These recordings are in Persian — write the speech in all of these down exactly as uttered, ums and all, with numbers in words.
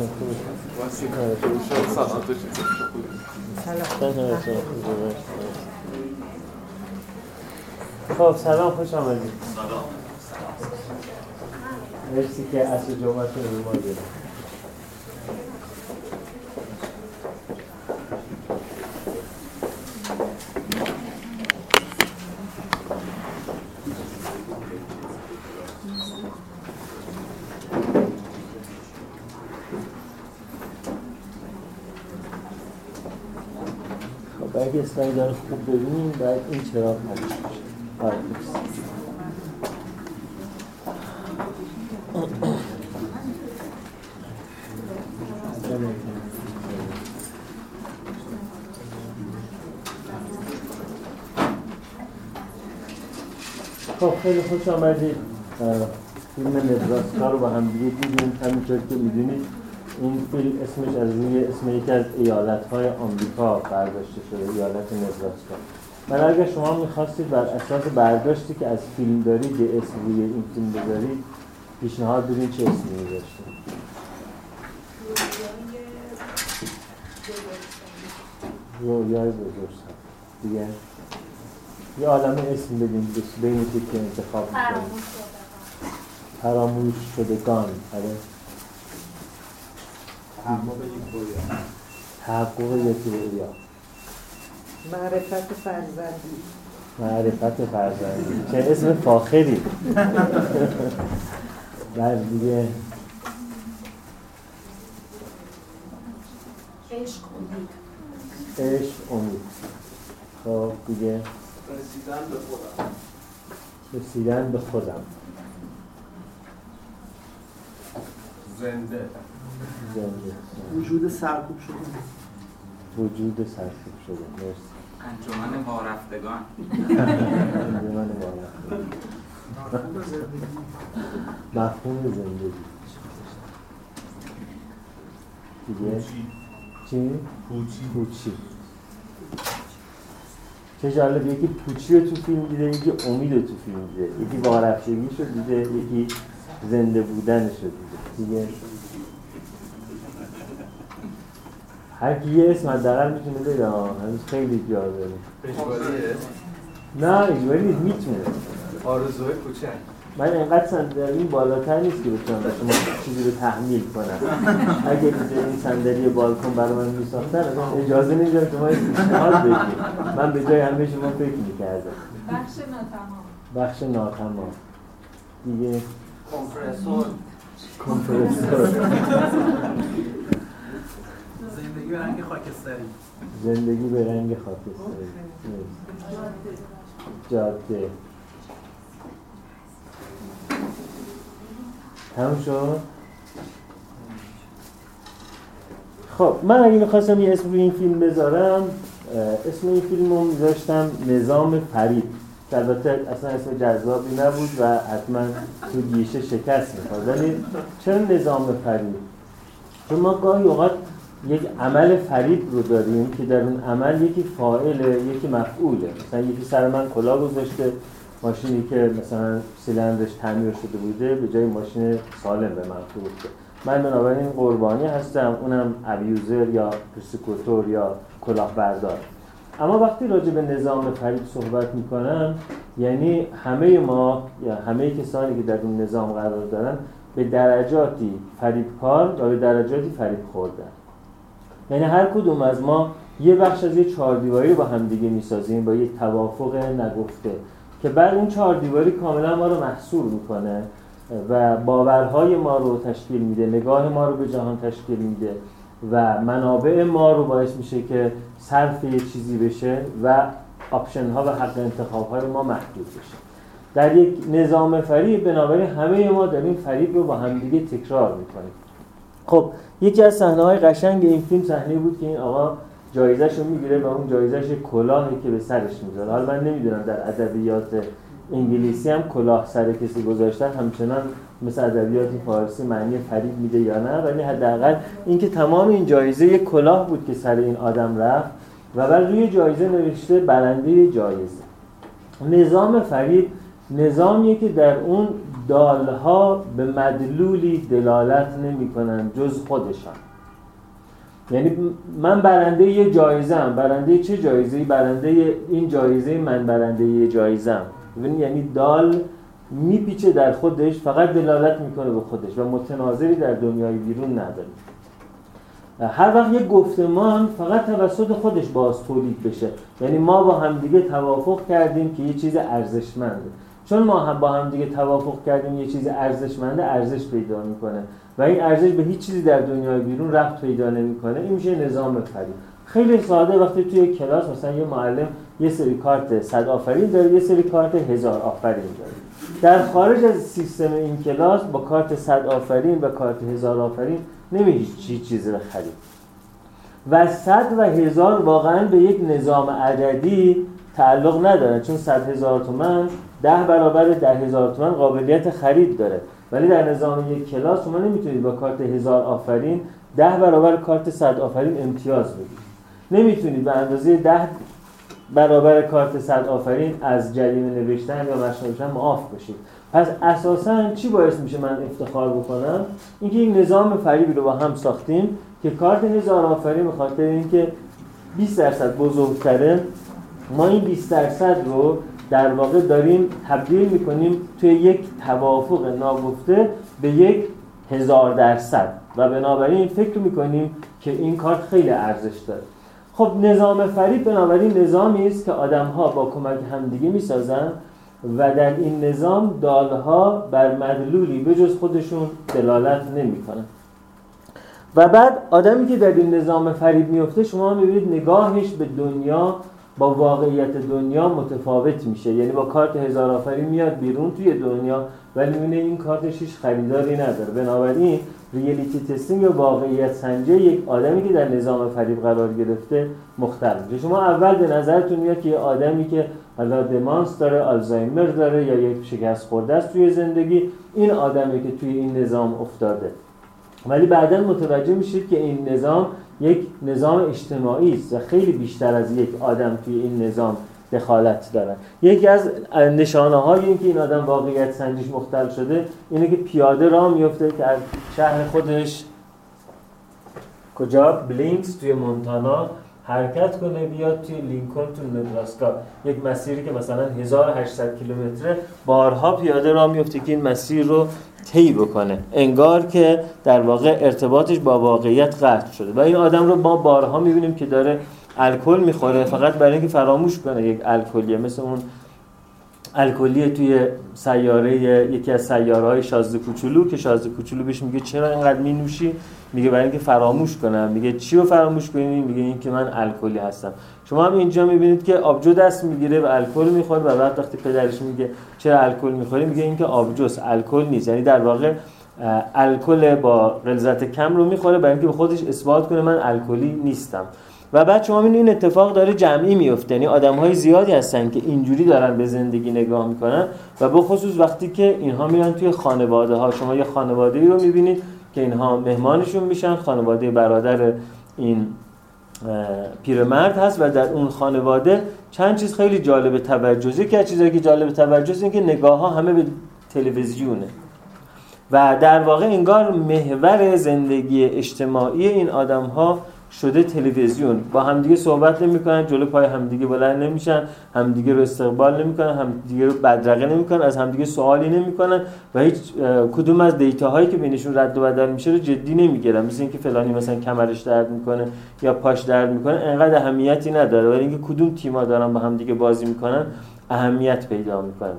خب سلام، خوش آمدید. سلام. مرسی که اصل جمعتون رو ما دارید. اگه اسلاید رو خوب ببینیم باید این چراغ خاموش بشه. آره. خب خیلی خوش آمدید. فیلم نبراسکا رو با هم دیگه دیدیم. همینطور که می‌دونید این فیلم اسمش از روی اسم یکی از ایالت‌های آمریکا برداشته شده، ایالت نبراسکا. من اگر شما می‌خواستید بر اساس برداشتی که از فیلم دارید یه اسم روی این فیلم بذارید، پیشنهاد بدین چه اسمی می‌ذاشتید؟ رویای بزرگسال. دیگه یه عالمه اسم بدین بین که انتخاب می‌کنید. فراموش شدگان. آره. تحقق یک رویا، تحقق یک رویا، معرفت فرزندی، معرفت فرزندی. چه اسم فاخری. بعد دیگه عشق امید، عشق امید. خب دیگه رسیدن به خودم، رسیدن به خودم، زنده، وجود سرکوب شده، وجود سرکوب شده. مرسی. انجمن وارفتگان، انجمن وارفتگان، مفهوم زندگی. دیگه چی؟ پوچی. پوچی. چه جالب، یکی پوچی رو تو فیلم دیده، یکی امید رو تو فیلم دیده، یکی وارفتگی شد دیده، یکی زنده بودن شد دیده. دیگه هر کی یه اسم از درم میتونه بده. هنوز خیلی جا داریم. نه اجباری نیست، میتونه. آرزوهای کوچک. من اینقدر صندلی بالاتر نیست که بتونم به شما چیزی رو تحمیل کنم. اگه این صندلی بالکن برای من میساختن اجازه نمیدم شما استشهاد بگید. من به جای همه شما فکر میکردم. بخش ناتمام. بخش ناتمام. دیگه کنفرسور. کنفرسور. زندگی به رنگ خاکستری، زندگی به رنگ خاکستری. جاده. تموم شد؟ خب من اگه میخواستم یه اسم به این فیلم بذارم، اسم این فیلم رو میذاشتم نظام فرید. البته اصلا اسم جذابی نبود و حتما تو گیشه شکست میخورد. ولی چرا نظام فرید؟ چون ما گاهی اوقات یک عمل فرید رو داریم که در اون عمل یکی فاعله، یکی مفعوله. مثلا یکی سر من کلاه گذاشته، ماشینی که مثلا سیلندرش تعمیر شده بوده به جای ماشین سالم به من فروخته. من بنابراین قربانی هستم، اونم ابیوزر یا پرسکوتور یا کلاهبردار. اما وقتی راجع به نظام فرید صحبت میکنم، یعنی همه ما یا همه کسانی که در اون نظام قرار دارن به درجاتی فریبکار یا به درجاتی فریب خوردن. یعنی هر کدوم از ما یه بخش از یه چهار دیواری رو با هم دیگه میسازیم با یک توافق نگفته که بعد اون چهار دیواری کاملا ما رو محصور میکنه و باورهای ما رو تشکیل میده، نگاه ما رو به جهان تشکیل میده و منابع ما رو باعث میشه که صرف یه چیزی بشه و آپشن ها و حق انتخاب های ما محدود بشه. در یک نظام فریب بنابراین همه ما داریم فریب رو با هم دیگه تکرار میکنیم. خب یکی از صحنه‌های قشنگ این فیلم صحنه بود که این آقا جایزه‌شو میگیره و اون جایزه‌ش کلاهی که به سرش میذاره. حالا من نمیدونم در ادبیات انگلیسی هم کلاه سر کسی گذاشتن همچنان مثل ادبیات فارسی معنی فریب میده یا نه، ولی حداقل اینکه تمام این جایزه یک کلاه بود که سر این آدم رفت و بر روی جایزه نوشته برنده جایزه. نظام فریب نظامیه که در اون دالها به مدلولی دلالت نمی‌کنند جز خودشان. یعنی من برنده یه جایزه‌ام، برنده چه جایزه‌ای؟ برنده این جایزه، من برنده یه جایزه‌ام. ببینید یعنی دال میپیچه در خودش، فقط دلالت میکنه به خودش و متناظری در دنیای بیرون نداره. هر وقت یک گفتمان فقط توسط خودش باز تولید بشه، یعنی ما با همدیگه توافق کردیم که یه چیز ارزشمنده، چون ما هم با همدیگه توافق کردیم یه چیز ارزشمنده ارزش پیدا میکنه و این ارزش به هیچ چیزی در دنیای بیرون ربط پیدا نمیکنه. این میشه نظام فری. خیلی ساده. وقتی توی کلاس مثلا یه معلم یه سری کارت صد آفرین داره، یه سری کارت هزار آفرین داره. در خارج از سیستم این کلاس با کارت صد آفرین و کارت هزار آفرین نمیشه هیچ چیزی رو خرید. و صد و هزار واقعا به یک نظام عددی تعلق نداره، چون صد هزار تومن ده برابر ده هزار تومن قابلیت خرید داره. ولی در نظام یک کلاس شما نمیتونید با کارت هزار آفرین ده برابر کارت صد آفرین امتیاز بگیرید. نمیتونید به اندازه ده برابر کارت صد آفرین از جریمه نوشتن یا مشاهده‌شن معاف بشید. پس اساساً چی باعث میشه من افتخار بکنم؟ اینکه این نظام فریبی رو با هم ساختیم که کارت هزار آفرین به خاطر اینکه بیست درصد بزرگتره، ما این بیست درصد رو در واقع داریم تبدیل میکنیم توی یک توافق ناگفته به یک هزار درصد و بنابراین فکر میکنیم که این کارت خیلی ارزش داره. خب نظام فریب بنابراین نظامی است که آدم‌ها با کمک همدیگه می‌سازن و در این نظام دال‌ها بر مدلولی به جز خودشون دلالت نمی‌کنن. و بعد آدمی که در این نظام فریب میفته، شما می‌بینید نگاهش به دنیا با واقعیت دنیا متفاوت میشه. یعنی با کارت هزار آفرین میاد بیرون توی دنیا ولی می‌بینه این کارتش هیچ خریداری نداره. بنابراین ریالیتی تستینگ یا واقعیت سنجی یک آدمی که در نظام فریب قرار گرفته مختلف میشه. شما اول به نظرتون میاد که یه آدمی که حالا دمانس داره، آلزایمر داره یا یک شکست خورده است توی زندگی، این آدمی که توی این نظام افتاده. ولی بعداً متوجه میشید که این نظام یک نظام اجتماعی است و خیلی بیشتر از یک آدم توی این نظام دخالت دارن. یکی از نشانه‌های این که این آدم واقعیت سنجیش مختل شده اینه که پیاده راه میفته که از شهر خودش کجا، بلینگز توی مونتانا حرکت کنه بیاد توی لینکن توی نبراسکا، یک مسیری که مثلا هزار و هشتصد کیلومتره، بارها پیاده راه میفته که این مسیر رو طی بکنه، انگار که در واقع ارتباطش با واقعیت قطع شده. و این آدم رو ما بارها می‌بینیم که داره الکل میخوره فقط برای اینکه فراموش کنه یک الکلیه، مثل اون الکلیه توی سیاره، یکی از سیاره‌های شازده کوچولو که شازده کوچولو بهش میگه چرا اینقدر مینوشی، میگه برای اینکه فراموش کنم. میگه چی رو فراموش کنی؟ میگه این که من الکلی هستم. شما هم اینجا میبینید که آبجو دست میگیره و الکل میخوره و بعد وقتی پدرش میگه چرا الکل میخوری، میگه این که آبجوس، الکل نیست. یعنی در واقع الکل با غلظت کم رو میخوره برای اینکه به خودش اثبات کنه من الکلی نیستم. و بعد شما می‌بینید این اتفاق داره جمعی میفته. یعنی آدم‌های زیادی هستن که اینجوری دارن به زندگی نگاه میکنن و به خصوص وقتی که اینها میرن توی خانواده‌ها. شما یه خانواده‌ای رو می‌بینید که اینها مهمانشون میشن، خانواده برادر این پیرمرد هست و در اون خانواده چند چیز خیلی جالب توجهی که چیزایی که جالب توجه است اینکه نگاه‌ها همه به تلویزیونه و در واقع انگار محور زندگی اجتماعی این آدم‌ها شده تلویزیون. با همدیگه صحبت نمی‌کنن، جلو پای همدیگه بلند نمی‌شن، همدیگه رو استقبال نمی‌کنن، همدیگه رو بدرقه نمی‌کنن، از همدیگه سوالی نمی‌کنن و هیچ کدوم از دیتاهایی که بینشون رد و بدل میشه رو جدی نمی‌گیرن. مثل اینکه فلانی مثلا کمرش درد می‌کنه یا پاش درد می‌کنه انقدر اهمیتی نداره، ولی اینکه کدوم تیم‌ها دارن با همدیگه بازی می‌کنن اهمیت پیدا می‌کنه.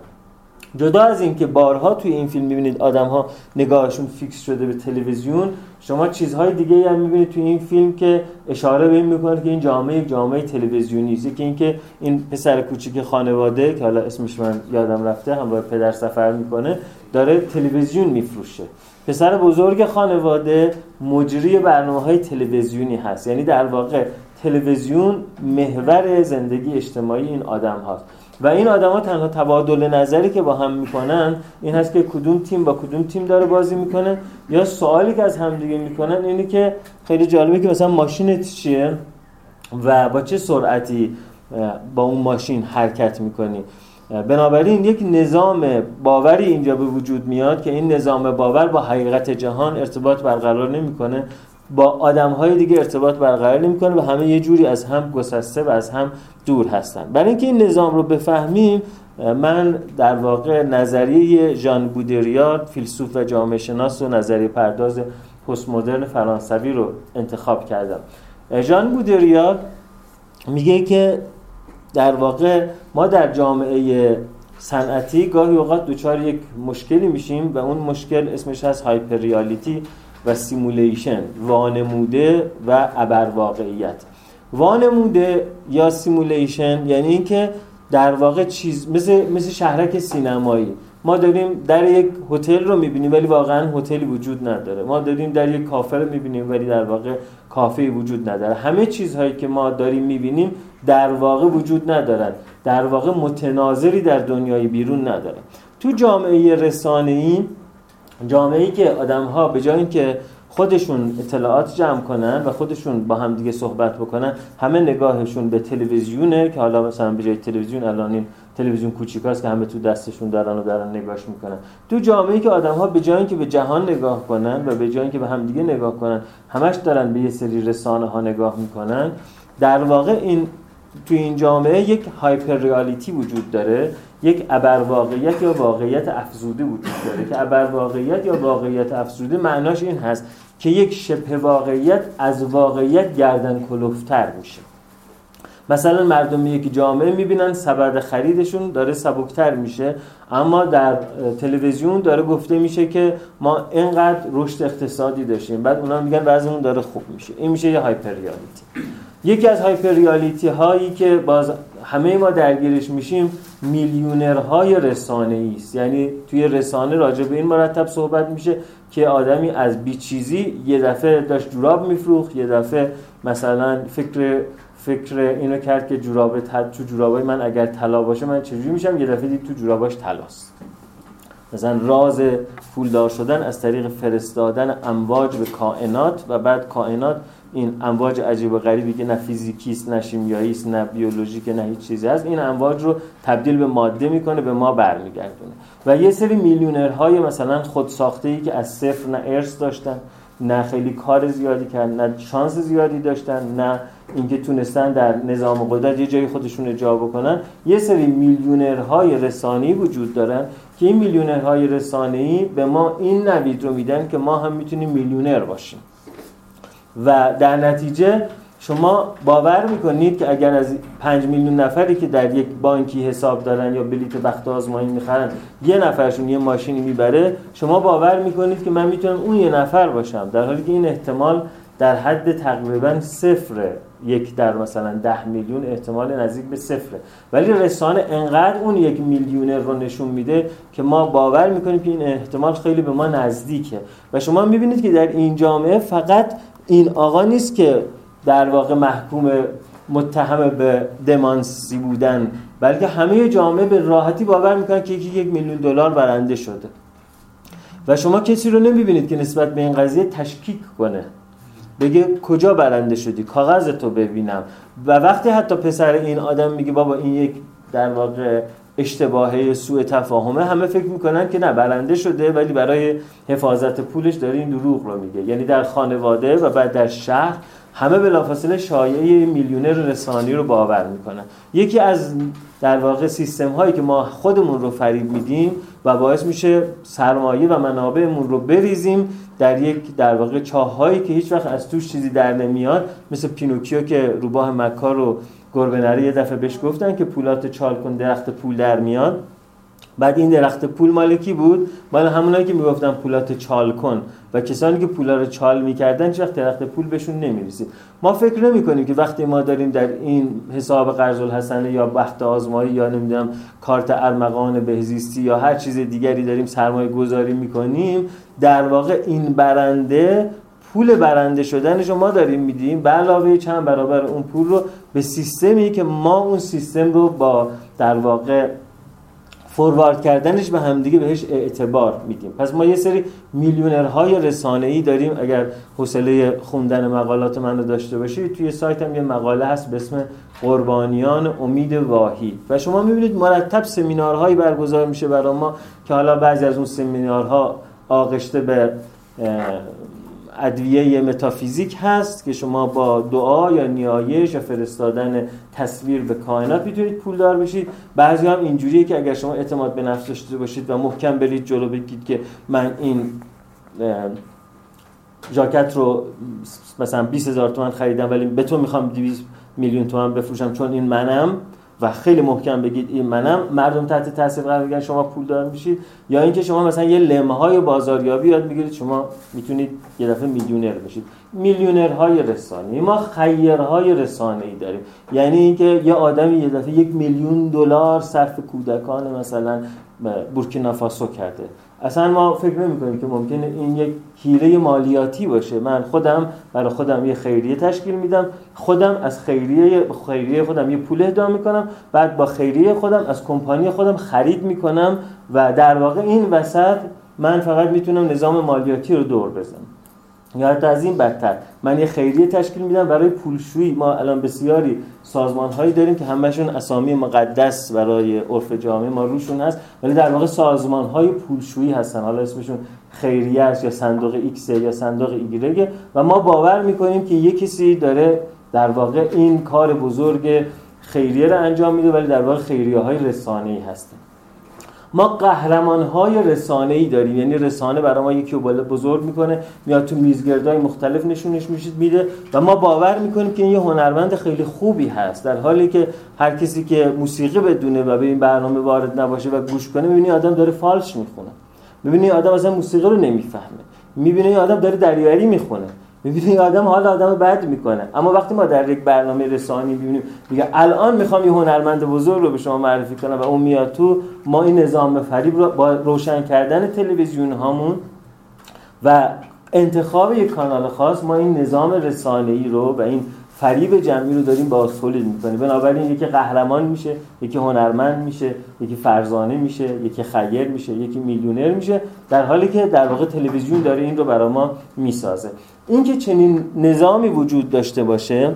جدا از اینکه بارها توی این فیلم می‌بینید آدم‌ها نگاهشون فیکس شده به تلویزیون، شما چیزهای دیگه‌ای هم می‌بینید توی این فیلم که اشاره به این می‌کنه که این جامعه یک جامعه تلویزیونی است. که اینکه این پسر کوچیک خانواده که حالا اسمش من یادم رفته همراه پدر سفر می‌کنه داره تلویزیون می‌فروشه. پسر بزرگ خانواده مجری برنامه‌های تلویزیونی هست. یعنی در واقع تلویزیون محور زندگی اجتماعی این آدم‌هاست. و این آدم‌ها تنها تبادل نظری که با هم می‌کنن این هست که کدوم تیم با کدوم تیم داره بازی می‌کنه یا سوالی که از همدیگه می‌کنن اینه که خیلی جالبه که مثلا ماشینت چیه و با چه سرعتی با اون ماشین حرکت می‌کنی بنابراین یک نظام باوری اینجا به وجود میاد که این نظام باور با حقیقت جهان ارتباط برقرار نمیکنه، با آدم‌های دیگه ارتباط برقرار نمی‌کنه و همه یه جوری از هم گسسته و از هم دور هستن. برای اینکه این نظام رو بفهمیم، من در واقع نظریه ژان بودریارد، فیلسوف و جامعه شناس و نظریه پرداز پست مدرن فرانسوی رو انتخاب کردم. ژان بودریارد میگه که در واقع ما در جامعه صنعتی گاهی اوقات دوچار یک مشکلی میشیم و اون مشکل اسمش هست هایپرریالیتی و سیمولیشن، وانموده و ابرواقعیت. وانموده یا سیمولیشن یعنی اینکه در واقع چیز مثل مثل شهرک سینمایی، ما داریم در یک هتل رو می‌بینیم ولی واقعا هتلی وجود نداره، ما داریم در یک کافه رو می‌بینیم ولی در واقع کافه‌ای وجود نداره. همه چیزهایی که ما داریم می‌بینیم در واقع وجود ندارن، در واقع متناظری در دنیای بیرون نداره. تو جامعه رسانه‌ای، جامعه‌ای که آدم‌ها به جای اینکه خودشون اطلاعات جمع کنن و خودشون با هم دیگه صحبت بکنن، همه نگاهشون به تلویزیونه که حالا مثلا به جای تلویزیون الان این تلویزیون کوچیکاست که همه تو دستشون دارن و دارن نگاهش میکنن. تو جامعه‌ای که آدم‌ها به جای اینکه به جهان نگاه کنن و به جای اینکه به هم دیگه نگاه کنن، همش دارن به یه سری رسانه‌ها نگاه میکنن. در واقع این تو این جامعه یک هایپر ریالیتی وجود داره، یک ابرواقعیت یا واقعیت افزوده وجود داره که ابرواقعیت یا واقعیت افزوده معناش این هست که یک شبه واقعیت از واقعیت گردن کلفتر میشه. مثلا مردم یک جامعه میبینن سبد خریدشون داره سبکتر میشه، اما در تلویزیون داره گفته میشه که ما اینقدر رشد اقتصادی داشتیم، بعد اونا میگن وضعمون داره خوب میشه. این میشه یه هایپر ریالیتی. یکی از هایپرریالیتی هایی که باز همه ما درگیرش میشیم میلیونرهای رسانه‌ای است. یعنی توی رسانه راجع به این مرتب صحبت میشه که آدمی از بیچیزی یه دفعه داشت جوراب میفروخت، یه دفعه مثلا فکر فکر اینو کرد که جوراب تو جورابای من اگر طلا باشه من چجوری میشم، یه دفعه دید تو جوراباش طلاست. مثلا راز پولدار شدن از طریق فرستادن امواج به کائنات و بعد کائنات این امواج عجیب و غریبی که نه فیزیکیست، نه شیمیاییست، نه بیولوژیک، نه هیچ چیزی هست، این امواج رو تبدیل به ماده میکنه، به ما برمیگردونه. و یه سری میلیونرهای مثلا خودساخته‌ای که از صفر نه ارث داشتن، نه خیلی کار زیادی کردن، نه شانس زیادی داشتن، نه اینکه تونستن در نظام قدرت یه جای خودشون اجرا بکنن، یه سری میلیونرهای رسانه‌ای وجود دارن که این میلیونرهای رسانه‌ای به ما این نوید رو میدن که ما هم میتونیم میلیونر باشیم. و در نتیجه شما باور میکنید که اگر از پنج میلیون نفری که در یک بانکی حساب دارن یا بلیت بخت آزمایی میخرن یه نفرشون یه ماشینی میبره، شما باور میکنید که من میتونم اون یه نفر باشم، در حالی که این احتمال در حد تقریبا صفره. یک در مثلا ده میلیون احتمال نزدیک به صفره. ولی رسانه انقدر اون یک میلیونر رو نشون میده که ما باور میکنیم که این احتمال خیلی به ما نزدیکه. و شما میبینید که در این جامعه فقط این آقا نیست که در واقع محکوم متهم به دمانسی بودن، بلکه همه جامعه به راحتی باور میکنن که یکی یک میلیون دلار برنده شده. و شما کسی رو نمیبینید که نسبت به این قضیه تشکیک کنه، بگه کجا برنده شدی، کاغذتو ببینم. و وقتی حتی پسر این آدم میگه بابا این یک در واقع اشتباهه، سوء تفاهمه، همه فکر میکنن که نه برنده شده، ولی برای حفاظت پولش داره این دروغ رو میگه. یعنی در خانواده و بعد در شهر همه بلافاصله شایعه میلیونر رسانی رو باور میکنن. یکی از در واقع سیستم هایی که ما خودمون رو فریب میدیم و باعث میشه سرمایه و منابعمون رو بریزیم در یک در واقع چاه هایی که هیچ وقت از توش چیزی در نمیاد، مثل پینوکیو که روباه مکار رو گربه نره یه دفعه بهش گفتن که پولاتو چال کن درخت پول در میاد. بعد این درخت پول مال کی بود؟ مال همونایی که میگفتن پولاتو چال کن، و کسانی که پولا رو چال میکردن چه وقت درخت پول بهشون نمیرسید. ما فکر نمیکنیم که وقتی ما داریم در این حساب قرض الحسنه یا بخت آزمایی یا نمیدونم کارت ارمغان بهزیستی یا هر چیز دیگری داریم سرمایه گذاری میکنیم، در واقع این برنده پول برنده شدنش رو ما داریم میدیم، به علاوه چند برابر اون پول رو به سیستمی که ما اون سیستم رو با در واقع فوروارد کردنش به همدیگه بهش اعتبار میدیم. پس ما یه سری میلیونرهای رسانه‌ای داریم. اگر حوصله خوندن مقالات منو داشته باشید، توی سایتم یه مقاله هست به اسم قربانیان امید واهی و شما میبینید مرتب سمینارهایی برگزار میشه برای ما که حالا بعضی از اون سمینارها آغشته به ادویه متافیزیک هست که شما با دعا یا نیایش یا فرستادن تصویر به کائنات میتونید پولدار بشید. بعضی هم اینجوریه که اگر شما اعتماد به نفس داشته باشید و محکم برید جلو بگید که من این ژاکت رو مثلا بیست هزار تومان خریدم ولی به تو میخوام دویست میلیون تومان بفروشم چون این منم و خیلی محکم بگید این منم، مردم تحت تاثیر قرار میگیرن، شما پولدار میشید. یا اینکه شما مثلا یه لمهای بازاریابی یاد میگیرید، شما میتونید یه دفعه میلیونر بشید. میلیونرهای رسانه‌ای، ما خیرهای رسانه‌ای داریم. یعنی اینکه یه آدمی یه دفعه یک میلیون دلار صرف کودکان مثلا بورکینافاسو کرده. اصلا ما فکر نمی‌کنیم که ممکنه این یک حیله مالیاتی باشه. من خودم برای خودم یه خیریه تشکیل میدم، خودم از خیریه خیریه خودم یه پول اهدا میکنم، بعد با خیریه خودم از کمپانی خودم خرید میکنم و در واقع این وسط من فقط میتونم نظام مالیاتی رو دور بزنم. یا حتی از این بدتر، من یه خیریه تشکیل میدم برای پولشویی. ما الان بسیاری سازمان‌هایی داریم که همه‌شون اسامی مقدس برای عرف جامعه ما روشون هست، ولی در واقع سازمان‌های پولشویی هستن. حالا اسمشون خیریه است یا صندوق ایکس یا صندوق ایگرگ و ما باور می‌کنیم که یه کسی داره در واقع این کار بزرگ خیریه رو انجام میده، ولی در واقع خیریه‌های رسانه‌ای هستن. ما قهرمان‌های رسانه‌ای داریم. یعنی رسانه برای ما یکی رو بزرگ می‌کنه، میاد تو میزگردهای مختلف نشونش میده و ما باور می‌کنیم که این یه هنرمند خیلی خوبی هست، در حالی که هر کسی که موسیقی بدونه و به این برنامه وارد نباشه و گوش کنه می‌بینی آدم داره فالش می‌خونه، می‌بینی آدم اصلا موسیقی رو نمی‌فهمه، می‌بینی آدم داره دریوری می‌خونه، می‌بینی آدم حال آدمو بد می‌کنه. اما وقتی ما در یک برنامه رسانی می‌بینیم میگه الان می‌خوام یه هنرمند بزرگ رو به شما معرفی کنم و اون میاد تو، ما این نظام فریب رو با روشن کردن تلویزیون هامون و انتخاب یک کانال خاص، ما این نظام رسانه‌ای رو و این فریب جمعی رو داریم با سولید می‌کنیم. بنابراین یکی قهرمان میشه، یکی هنرمند میشه، یکی فرزانه میشه، یکی خیر میشه، یکی میلیونر میشه، در حالی که در واقع تلویزیون داره این رو برای ما می‌سازه. اینکه چنین نظامی وجود داشته باشه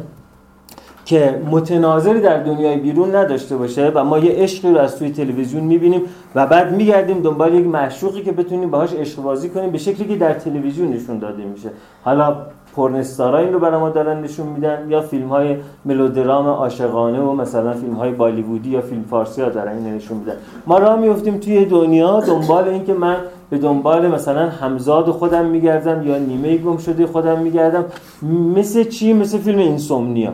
که متناظری در دنیای بیرون نداشته باشه و ما یه عشقی رو از توی تلویزیون می‌بینیم و بعد می‌گردیم دنبال یک معشوقی که بتونیم باهاش عشق‌بازی کنیم به شکلی که در تلویزیون نشون داده میشه. حالا پورن استارا این رو برای ما دارن نشون میدن، یا فیلم‌های ملودرام عاشقانه و مثلا فیلم‌های بالیوودی یا فیلم فارسی‌ها دارن این نشون میدن. ما راه می‌افتیم توی دنیا دنبال این که من به دنبال مثلا همزاد خودم میگردم یا نیمه گم شده خودم میگردم. مثل چی؟ مثل فیلم اینسومنیا.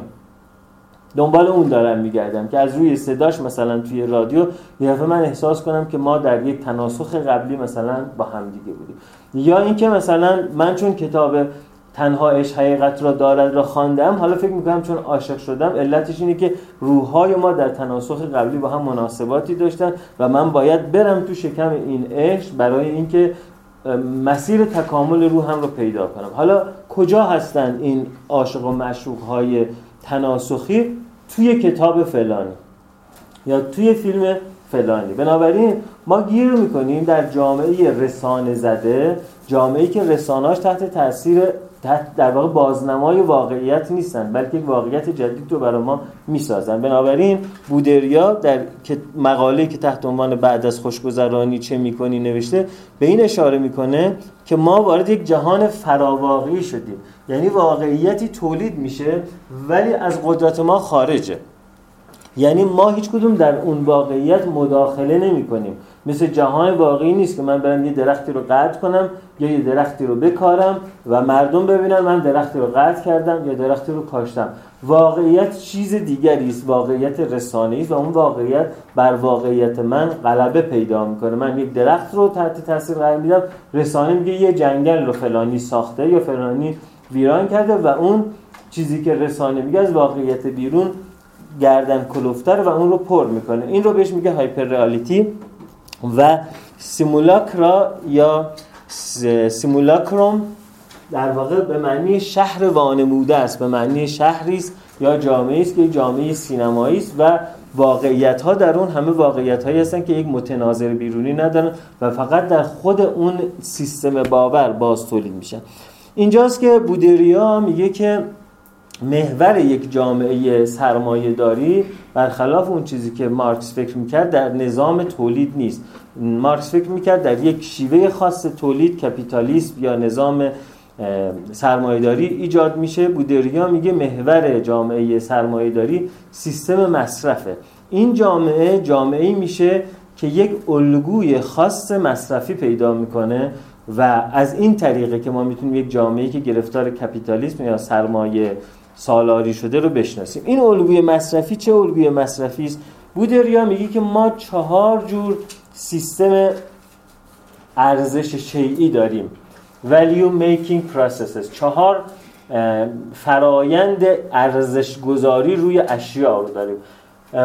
دنبال اون دارم میگردم که از روی صداش مثلا توی رادیو یه دفعه من احساس کنم که ما در یک تناسخ قبلی مثلا با هم دیگه بودیم. یا اینکه مثلا من چون کتاب تنها عشق حقیقت را دارد را خواندم، حالا فکر میکنم چون عاشق شدم علتش اینه که روح‌های ما در تناسخ قبلی با هم مناسباتی داشتن و من باید برم تو شکم این عشق برای اینکه مسیر تکامل روحم رو پیدا کنم. حالا کجا هستن این عاشق و معشوق‌های تناسخی؟ توی کتاب فلانی یا توی فیلم فلانی. بنابراین ما گیر میکنیم در جامعه رسانه زده، جامعه‌ای که رسانه‌اش تحت تاثیر در واقع بازنمای واقعیت نیستن، بلکه یک واقعیت جدید رو برای ما میسازن. بنابراین بودریا در مقاله‌ای که تحت عنوان بعد از خوشگذرانی چه میکنی نوشته، به این اشاره میکنه که ما وارد یک جهان فراواقعی شدیم. یعنی واقعیتی تولید میشه ولی از قدرت ما خارجه. یعنی ما هیچ کدوم در اون واقعیت مداخله نمی کنیم. مثل جهان واقعی نیست که من برم یه درختی رو قطع کنم یا یه درختی رو بکارم و مردم ببینن من درختی رو قطع کردم یا درختی رو کاشتم. واقعیت چیز دیگری است. واقعیت رسانه‌ای است و اون واقعیت بر واقعیت من غلبه پیدا میکنه. من یک درخت رو تحت تاثیر قرار میدم، رسانه میگه یه جنگل رو فلانی ساخته یا فلانی ویران کرده و اون چیزی که رسانه میگه از واقعیت بیرون گردن کلوفتر و اون رو پر میکنه. این رو بهش میگه هایپر رئالیتی و سیمولاکرا یا سیمولاکروم در واقع به معنی شهر وانموده است، به معنی شهری است یا جامعه است که جامعه سینمایی است و واقعیت‌ها در اون همه واقعیت‌هایی هستن که یک متناظر بیرونی ندارن و فقط در خود اون سیستم باور باز تولید میشن. اینجاست که بودریا میگه که محور یک جامعه سرمایه‌داری برخلاف اون چیزی که مارکس فکر میکرد در نظام تولید نیست. مارکس فکر میکرد در یک شیوه خاص تولید، کپیتالیسم یا نظام سرمایه‌داری ایجاد میشه. بودریا میگه محور جامعه سرمایه‌داری سیستم مصرفه. این جامعه جامعه‌ای میشه که یک الگوی خاص مصرفی پیدا میکنه و از این طریقه که ما میتونیم یک جامعه‌ای که گرفتار کپیتالیسم یا سرمایه سالاری شده رو بشناسیم. این الگوی مصرفی چه الگوی مصرفی است؟ بودریا میگه که ما چهار جور سیستم ارزش شیعی داریم. value making processes، چهار فرایند ارزش گذاری روی اشیا رو داریم.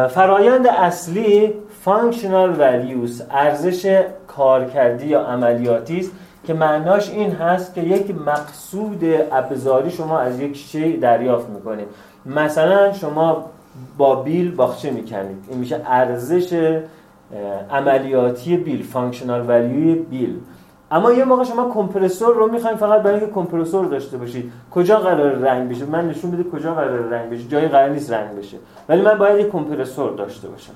فرایند اصلی functional values، ارزش کارکردی یا عملیاتی است که معناش این هست که یک مقصود ابزاری شما از یک شی دریافت میکنید. مثلا شما با بیل باغچه میکنید، این میشه ارزش عملیاتی بیل، functional value بیل. اما یه موقع شما کمپرسور رو میخواین فقط برای اینکه کمپرسور داشته باشید. کجا قرار رنگ بشه؟ من نشون بده کجا قرار رنگ بشه. جایی قرار نیست رنگ بشه، ولی من باید یه کمپرسور داشته باشم.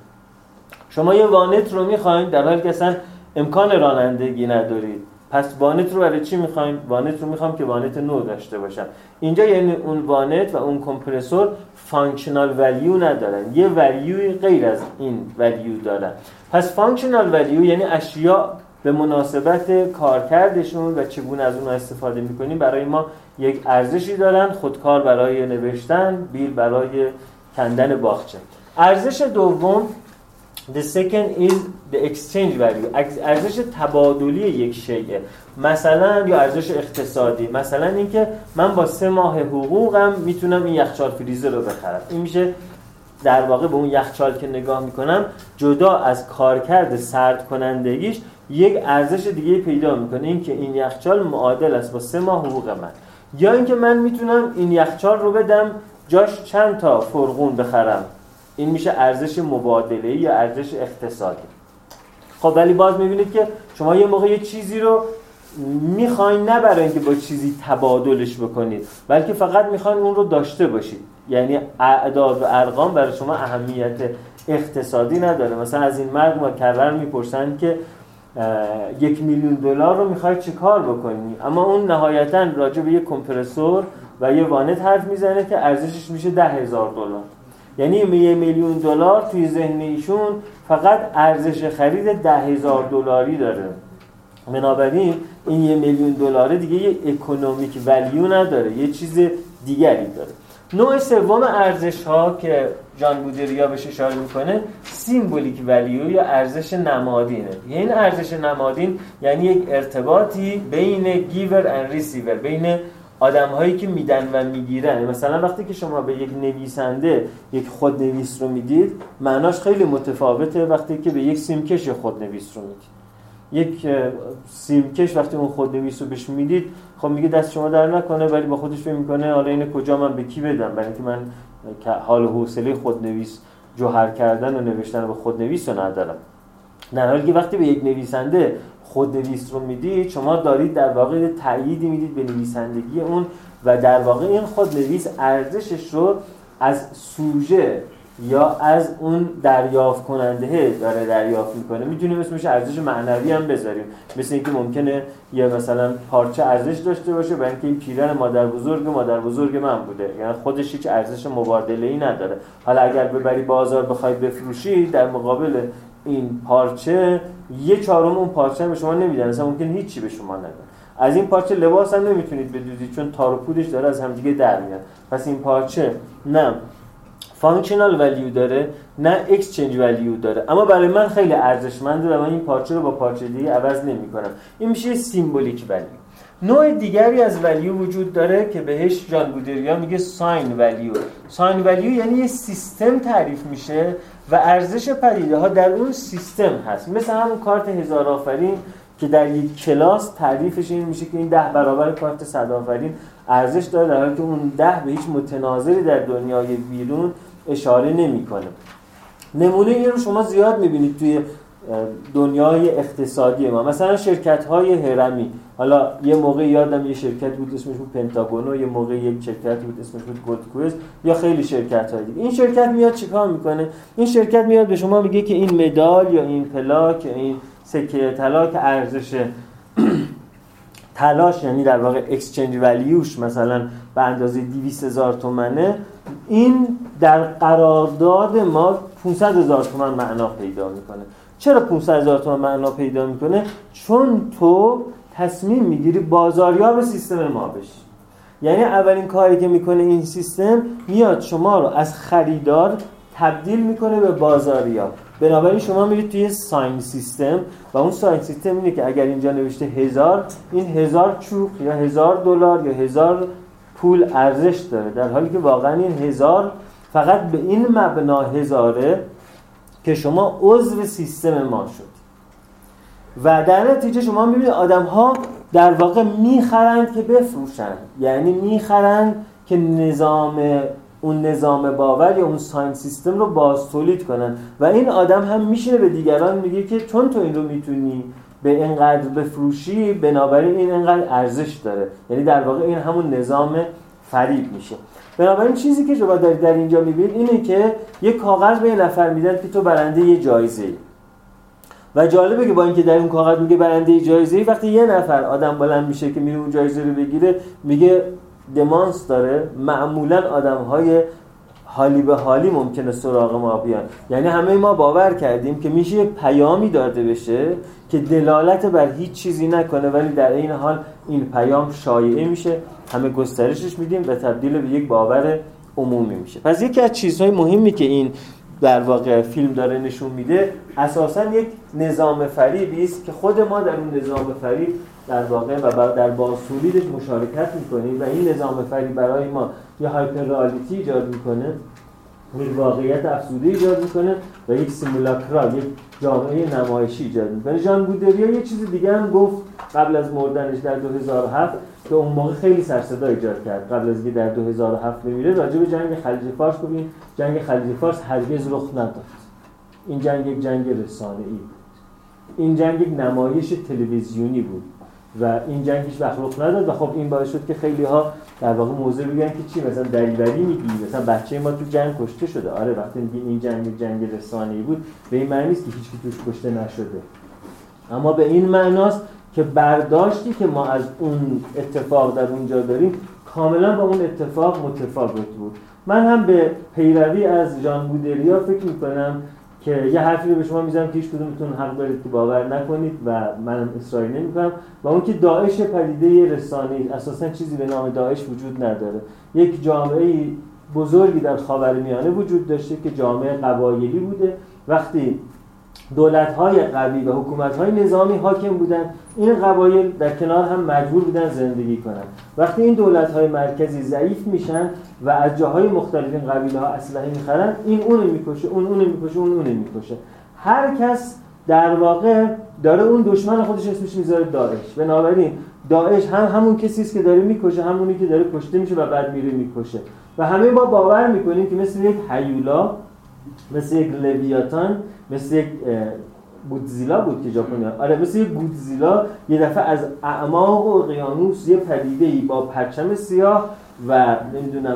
شما یه وانت رو میخواین در حالی که اصلا امکان رانندگی ندارید. پس وانت رو برای چی میخواین؟ وانت رو میخوام که وانت نو داشته باشم. اینجا یعنی اون وانت و اون کمپرسور فانکشنال ولیو ندارن، یه ولیوی غیر از این ولیو دارن. پس فانکشنال ولیو یعنی اشیا به مناسبت کارکردشون و چگونه از اونها استفاده میکنیم برای ما یک ارزشی دارن. خودکار برای نوشتن، بیل برای کندن باغچه. ارزش دوم the second is the exchange value، ارزش تبادلی یک شیه. مثلا یا ارزش اقتصادی، مثلا اینکه من با سه ماه حقوقم میتونم این یخچال فریزر رو بخرم. این میشه در واقع به اون یخچال که نگاه میکنم جدا از کارکرد سرد کنندگیش یک ارزش دیگه پیدا میکنه، این که این یخچال معادل است با سه ماه حقوق من. یا اینکه من میتونم این یخچال رو بدم جاش چند تا فرغون بخرم. این میشه ارزش مبادله یا ارزش اقتصادی. خب ولی باز میبینید که شما یه موقع یه چیزی رو میخواین نه برای اینکه با چیزی تبادلش بکنید، بلکه فقط میخواین اون رو داشته باشید. یعنی اعداد و ارقام برای شما اهمیت اقتصادی نداره. مثلا از این مرد مکرر میپرسن که یک میلیون دلار رو میخوای چه کار بکنی، اما اون نهایتاً راجع به یک کمپرسور و یه وانت حرف میزنه که ارزشش میشه ده هزار دلار. یعنی یه میلیون دلار توی ذهن ایشون فقط ارزش خرید ده هزار دلاری داره. بنابراین این یه میلیون دلار دیگه یه اکونومیک ولیو نداره، یه چیز دیگری داره. نوع سوم ارزش ها که جان بودریا بهش اشاره میکنه سیمبولیک ولیو یا ارزش نمادینه. یعنی این ارزش نمادین یعنی یک ارتباطی بین گیور اند ریسیور، بین آدم‌هایی که میدن و میگیرن. مثلا وقتی که شما به یک نویسنده یک خودنویس رو میدید، معناش خیلی متفاوته وقتی که به یک سیمکش خودنویس رو میدید. یک سیمکش وقتی اون خودنویس رو بهش میدید، خب میگه دست شما در نکنه، ولی با خودش فکر میکنه حالا اینو کجا من به کی بدم، برای اینکه من حال و حوصله خودنویس جوهر کردن و نوشتن به خودنویس رو ندارم. در حالی که وقتی به یک نویسنده خودنویس رو میدید، شما دارید در واقع تأییدی میدید به نویسندگی اون و در واقع این خودنویس ارزشش رو از سوژه یا از اون دریافت کننده داره دریافت میکنه. میتونیم اسمش ارزش معنوی هم بذاریم، مثل اینکه ممکنه یا مثلا پارچه ارزش داشته باشه برای اینکه این پیرن مادر بزرگ مادر بزرگ من بوده، یعنی خودش هیچ ارزش مبادله‌ای نداره. حالا اگر ببری بازار بخوای بفروشی، در مقابل این پارچه یه چهارم اون پارچه به شما نمیدن، مثلا ممکنه هیچی به شما ندن. از این پارچه لباس هم نمیتونید بدوزید چون تار و پودش داره از همدیگه در میاد. پس این پارچه نه فانکشنال ولیو داره نه اکسچنج ولیو داره، اما برای من خیلی ارزشمنده و من این پارچه رو با پارچه دیگه عوض نمی‌کنم. این میشه سیمبولیک ولیو. نوع دیگری از ولیو وجود داره که بهش جان بودریا میگه ساین ولیو. ساین ولیو یعنی یه سیستم تعریف میشه و ارزش پدیده‌ها در اون سیستم هست. مثل همون کارت هزار آفرین که در یک کلاس تعریفش این میشه که این ده برابر کارت صد آفرین ارزش داره، در حالی که اون ده به هیچ متناظری در دنیای بیرون اشاره نمی‌کنه. نمونه این رو شما زیاد میبینید توی دنیای اقتصادی ما، مثلا شرکت‌های هرمی. حالا یه موقع یادم یه شرکت بود اسمش بود پنتاگون، یه موقع یک شرکت بود اسمش بود گودکوئز، یا خیلی شرکت‌های دیگه. این شرکت میاد چیکار میکنه؟ این شرکت میاد به شما میگه که این مدال یا این پلاک یا این سکه طلا که ارزش تلاش یعنی در واقع اکسچنج ولیوش مثلا به اندازه دویست هزار تومنه، این در قرارداد ما پانصد هزار تومن معنا پیدا میکنه. چرا پانصد هزار تومن معنا پیدا میکنه؟ چون تو تصمیم میگیری بازاریاب سیستم ما بشی. یعنی اولین کاری که میکنه این سیستم، میاد شما رو از خریدار تبدیل میکنه به بازاریاب. بنابراین شما میرید توی ساین سیستم و اون ساین سیستم اینه که اگر اینجا نوشته هزار، این هزار چوب یا هزار دلار یا هزار پول ارزش داره، در حالی که واقعا این هزار فقط به این مبنا هزاره که شما عضو سیستم ما شد. و در نتیجه شما میبینید آدم ها در واقع میخرند که بفروشند، یعنی میخرند که نظام اون نظام باور یا اون ساین سیستم رو باز تولید کنن. و این آدم هم میشینه به دیگران میگه که چون تو این رو میتونی به اینقدر بفروشی، بنابراین این اینقدر ارزش داره. یعنی در واقع این همون نظام فریب میشه. بنابراین چیزی که شما در, در اینجا میبینید اینه که یک کاغذ به یه نفر میدن که تو برنده یه جایزه‌ای. و جالبه که با اینکه در اون کاغذ میگه برنده یه جایزه‌ای، وقتی یه نفر آدم بلند میشه که میره اون جایزه رو بگیره، میگه دمانس داره. معمولا آدم‌های حالی به حالی ممکنه سراغ ما بیان. یعنی همه ما باور کردیم که میشه یه پیامی داده بشه که دلالت بر هیچ چیزی نکنه، ولی در این حال این پیام شایعه میشه، همه گسترشش میدیم و تبدیل به یک باور عمومی میشه. پس یکی از چیزهای مهمی که این در واقع فیلم داره نشون میده، اساساً یک نظام فریبی است که خود ما در اون نظام فریب در واقع و در بازسولیدش مشارکت میکنیم و این نظام فریب برای ما یه هایپر رئالیتی ایجاد میکنه، یک واقعیت افزوده ایجاد میکنه و یک سیمولاکرال، یک جامعه نمایشی ایجاد میکنه. ژان بودریار یه چیز دیگه هم گفت قبل از مردنش در دو هزار و هفت که اون موقع خیلی سرصدا ایجاد کرد. قبل از اینکه در دو هزار و هفت بمیره، راجع به جنگ خلیج فارس گفت. جنگ خلیج فارس هرگز رخ نداد. این جنگ یک جنگ رسانه‌ای بود. این جنگ یک نمایش تلویزیونی بود و این جنگ هیچ وقت رخ نداد و خب این باعث شد که خیلی‌ها در واقع موضوع بگن که چی، مثلا دریوری میگی، مثلا بچه ما تو جنگ کشته شده. آره، وقتی میگی این جنگ جنگ رسانه‌ای بود، به این معنی نیست که هیچکی توش کشته نشده، اما به این معناست که برداشتی که ما از اون اتفاق در اونجا داریم کاملا با اون اتفاق متفاوت بود. من هم به پیروی از ژان بودریار فکر میکنم که یه حرفی رو به شما میزنم که هیچ کدومتون حق دارید که باور نکنید و منم اصراری نمیکنم، و اون که داعش پدیده رسانه‌ای، اساساً چیزی به نام داعش وجود نداره. یک جامعه بزرگی در خاورمیانه وجود داشته که جامعه قبایلی بوده. وقتی دولت‌های قوی و حکومت‌های نظامی حاکم بودند، این قبایل در کنار هم مجبور بودن زندگی کنند. وقتی این دولت‌های مرکزی ضعیف میشن و از جاهای مختلف این قبیله‌ها اسلحه می‌خرن، این اون می‌کشه، اون اون می‌کشه، اون اون می‌کشه. هر کس در واقع داره اون دشمن خودش اسمش می‌ذاره داعش. بنابراین داعش هم همون کسی است که داره می‌کشه، همونی که داره کشته میشه و بعد میره می‌کشه. و همه ما باور می‌کنیم که مثل یک هیولا، مثل یک لویاتان، مثل یک گودزیلا بود که ژاپنی‌ها، آره مثل یک گودزیلا یه دفعه از اعماق اقیانوس یه پدیده‌ای با پرچم سیاه و نمیدونم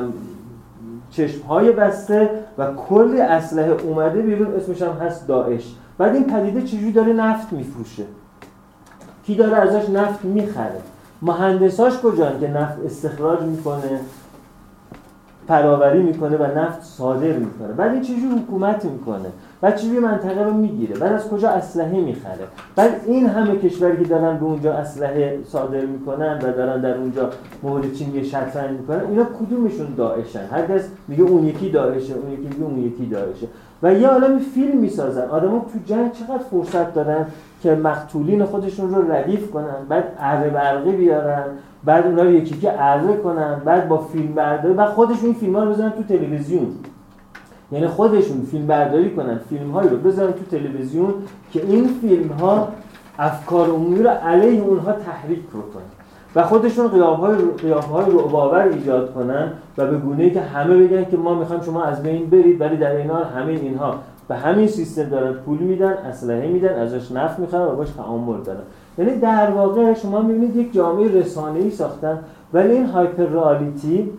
چشم‌های بسته و کلی اسلحه اومده بیرون، اسمش هم هست داعش. بعد این پدیده چجوری داره نفت میفروشه؟ کی داره ازش نفت میخره؟ مهندساش کجان که نفت استخراج میکنه، پراوری میکنه و نفت صادر میکنه؟ بعد این چجور حکومت میکنه؟ بعد چجور منطقه رو میگیره؟ بعد از کجا اسلحه میخره؟ بعد این همه کشوری که دارن به اونجا اسلحه صادر میکنن و دارن در اونجا مهر چینی شطرنج میکنن، اینا کدومشون داعشن؟ هر کس میگه اون یکی داعشه، اون یکی میگه اون یکی داعشه و یه عالم فیلم میسازن. آدما تو جنگ چقدر فرصت دارن که مقتولین خودشون رو ردیف کنن، بعد اره برقی بیارن، بعد اونا رو یکی که عرضه کنن، بعد با فیلم برداری، بعد خودشون این فیلم ها رو بزنن تو تلویزیون. یعنی خودشون فیلم برداری کنن، فیلم هایی رو بزنن تو تلویزیون که این فیلم ها افکار عمومی رو علیه اونها تحریک رو کنن و خودشون قیافه های قیافه های رو باور ایجاد کنن و به گونه ای که همه بگن که ما میخوایم شما از بین برید، ولی در این حال همه اینها به همین سیستم دارن پول میدن، اسلحه میدن، ازش نفت میخرن و باش تعامل دارن. یعنی در واقع شما میبینید یک جامعه رسانه‌ای ساختن، ولی این هایپر رئالیتی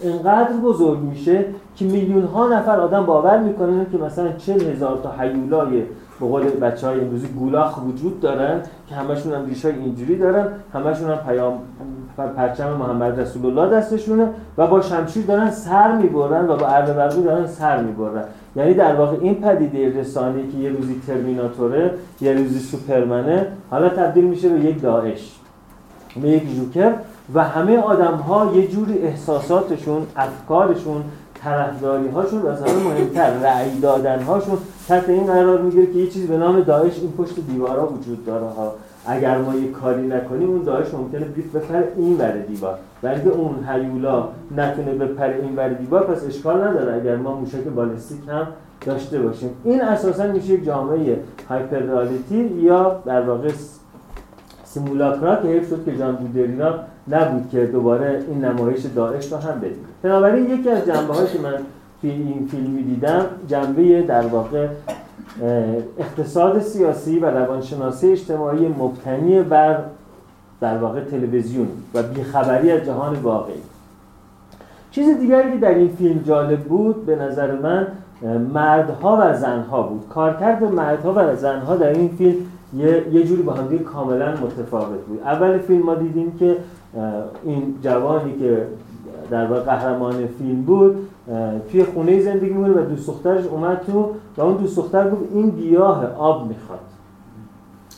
اینقدر بزرگ میشه که میلیون ها نفر آدم باور میکنن که مثلا چهل هزار تا هیولای به قول بچه‌های امروزی گولاخ وجود دارن که همشون هم ریشای اینجوری دارن، همشون هم پیام پرچم محمد رسول الله دستشونه و با شمشیر دارن سر میبرن و با عربه برقی دارن سر میبرن. یعنی در واقع این پدیده رسانه‌ای که یه روزی ترمیناتوره، یه روزی سوپرمنه، حالا تبدیل میشه به یک داعش، به یک جوکر و همه آدم‌ها یه جوری احساساتشون، افکارشون، طرفداری‌هاشون و از همه مهمتر رأی دادن‌هاشون تحت این قرار میگیره که یه چیزی به نام داعش این پشت دیوارا وجود داره ها. اگر ما یه کاری نکنیم اون داعش ممکنه بیت بپره این ور دیوار، ولی اون هیولا نتونه بپره این ور دیوار، پس اشکال نداره اگر ما موشک بالستیک هم داشته باشیم. این اساساً میشه یک جامعه هایپر رئالیتی یا در واقع سیمولاکرا که حیف شد که ژان بودریار نبود که دوباره این نمایش داعش رو هم بدیم. بنابراین یکی از جنبه‌هایی که من توی این فیلمی دیدم جنبه در واقع اقتصاد سیاسی و روانشناسی اجتماعی مبتنی بر در واقع تلویزیون و بیخبری از جهان واقعی. چیز دیگری که در این فیلم جالب بود به نظر من مردها و زنها بود. کارکرد مردها و زنها در این فیلم یه, یه جوری با هم دیگه کاملا متفاوت بود. اول فیلم ما دیدیم که این جوانی که در واقع قهرمان فیلم بود توی خونه زندگی می‌کنه و دوست دخترش اومد تو و اون دوست دختر گفت این گیاه آب میخواد.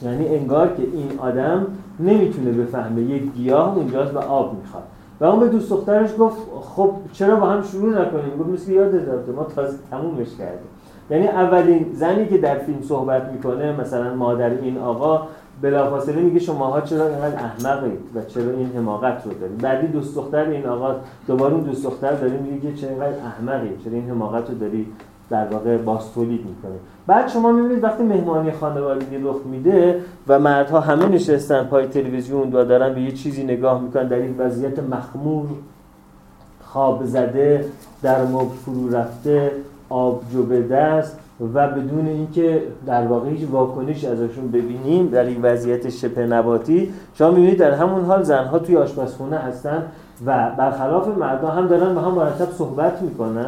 یعنی انگار که این آدم نمیتونه بفهمه یک گیاه اونجاست و آب میخواد و اون به دوست دخترش گفت خب چرا با هم شروع نکنیم؟ گفت مثل یادت رفته ما تازه تمومش کردیم. یعنی اولین زنی که در فیلم صحبت میکنه مثلا مادر این آقا بلافاصله میگه شماها چرا اینقدر احمقید و چرا این حماقت رو دارید. بعدی دوست دختر این آقا دوباره اون دوست دختر داره میگه چرا اینقدر احمقید، چرا این حماقت رو داری در واقع باز تولید میکنه. بعد شما میبینید وقتی مهمانی خانوادگی رخ میده و مردها همه نشستن پای تلویزیون و دارن به یه چیزی نگاه میکنن در این وضعیت مخمور، خواب زده، در مبل فرو رفته، آبجو دست و بدون اینکه در واقع هیچ واکنشی ازشون ببینیم در این وضعیت شبه نباتی، شما می‌بینید در همون حال زنها توی آشپزخونه هستن و برخلاف مردها هم دارن با هم مرتب صحبت میکنن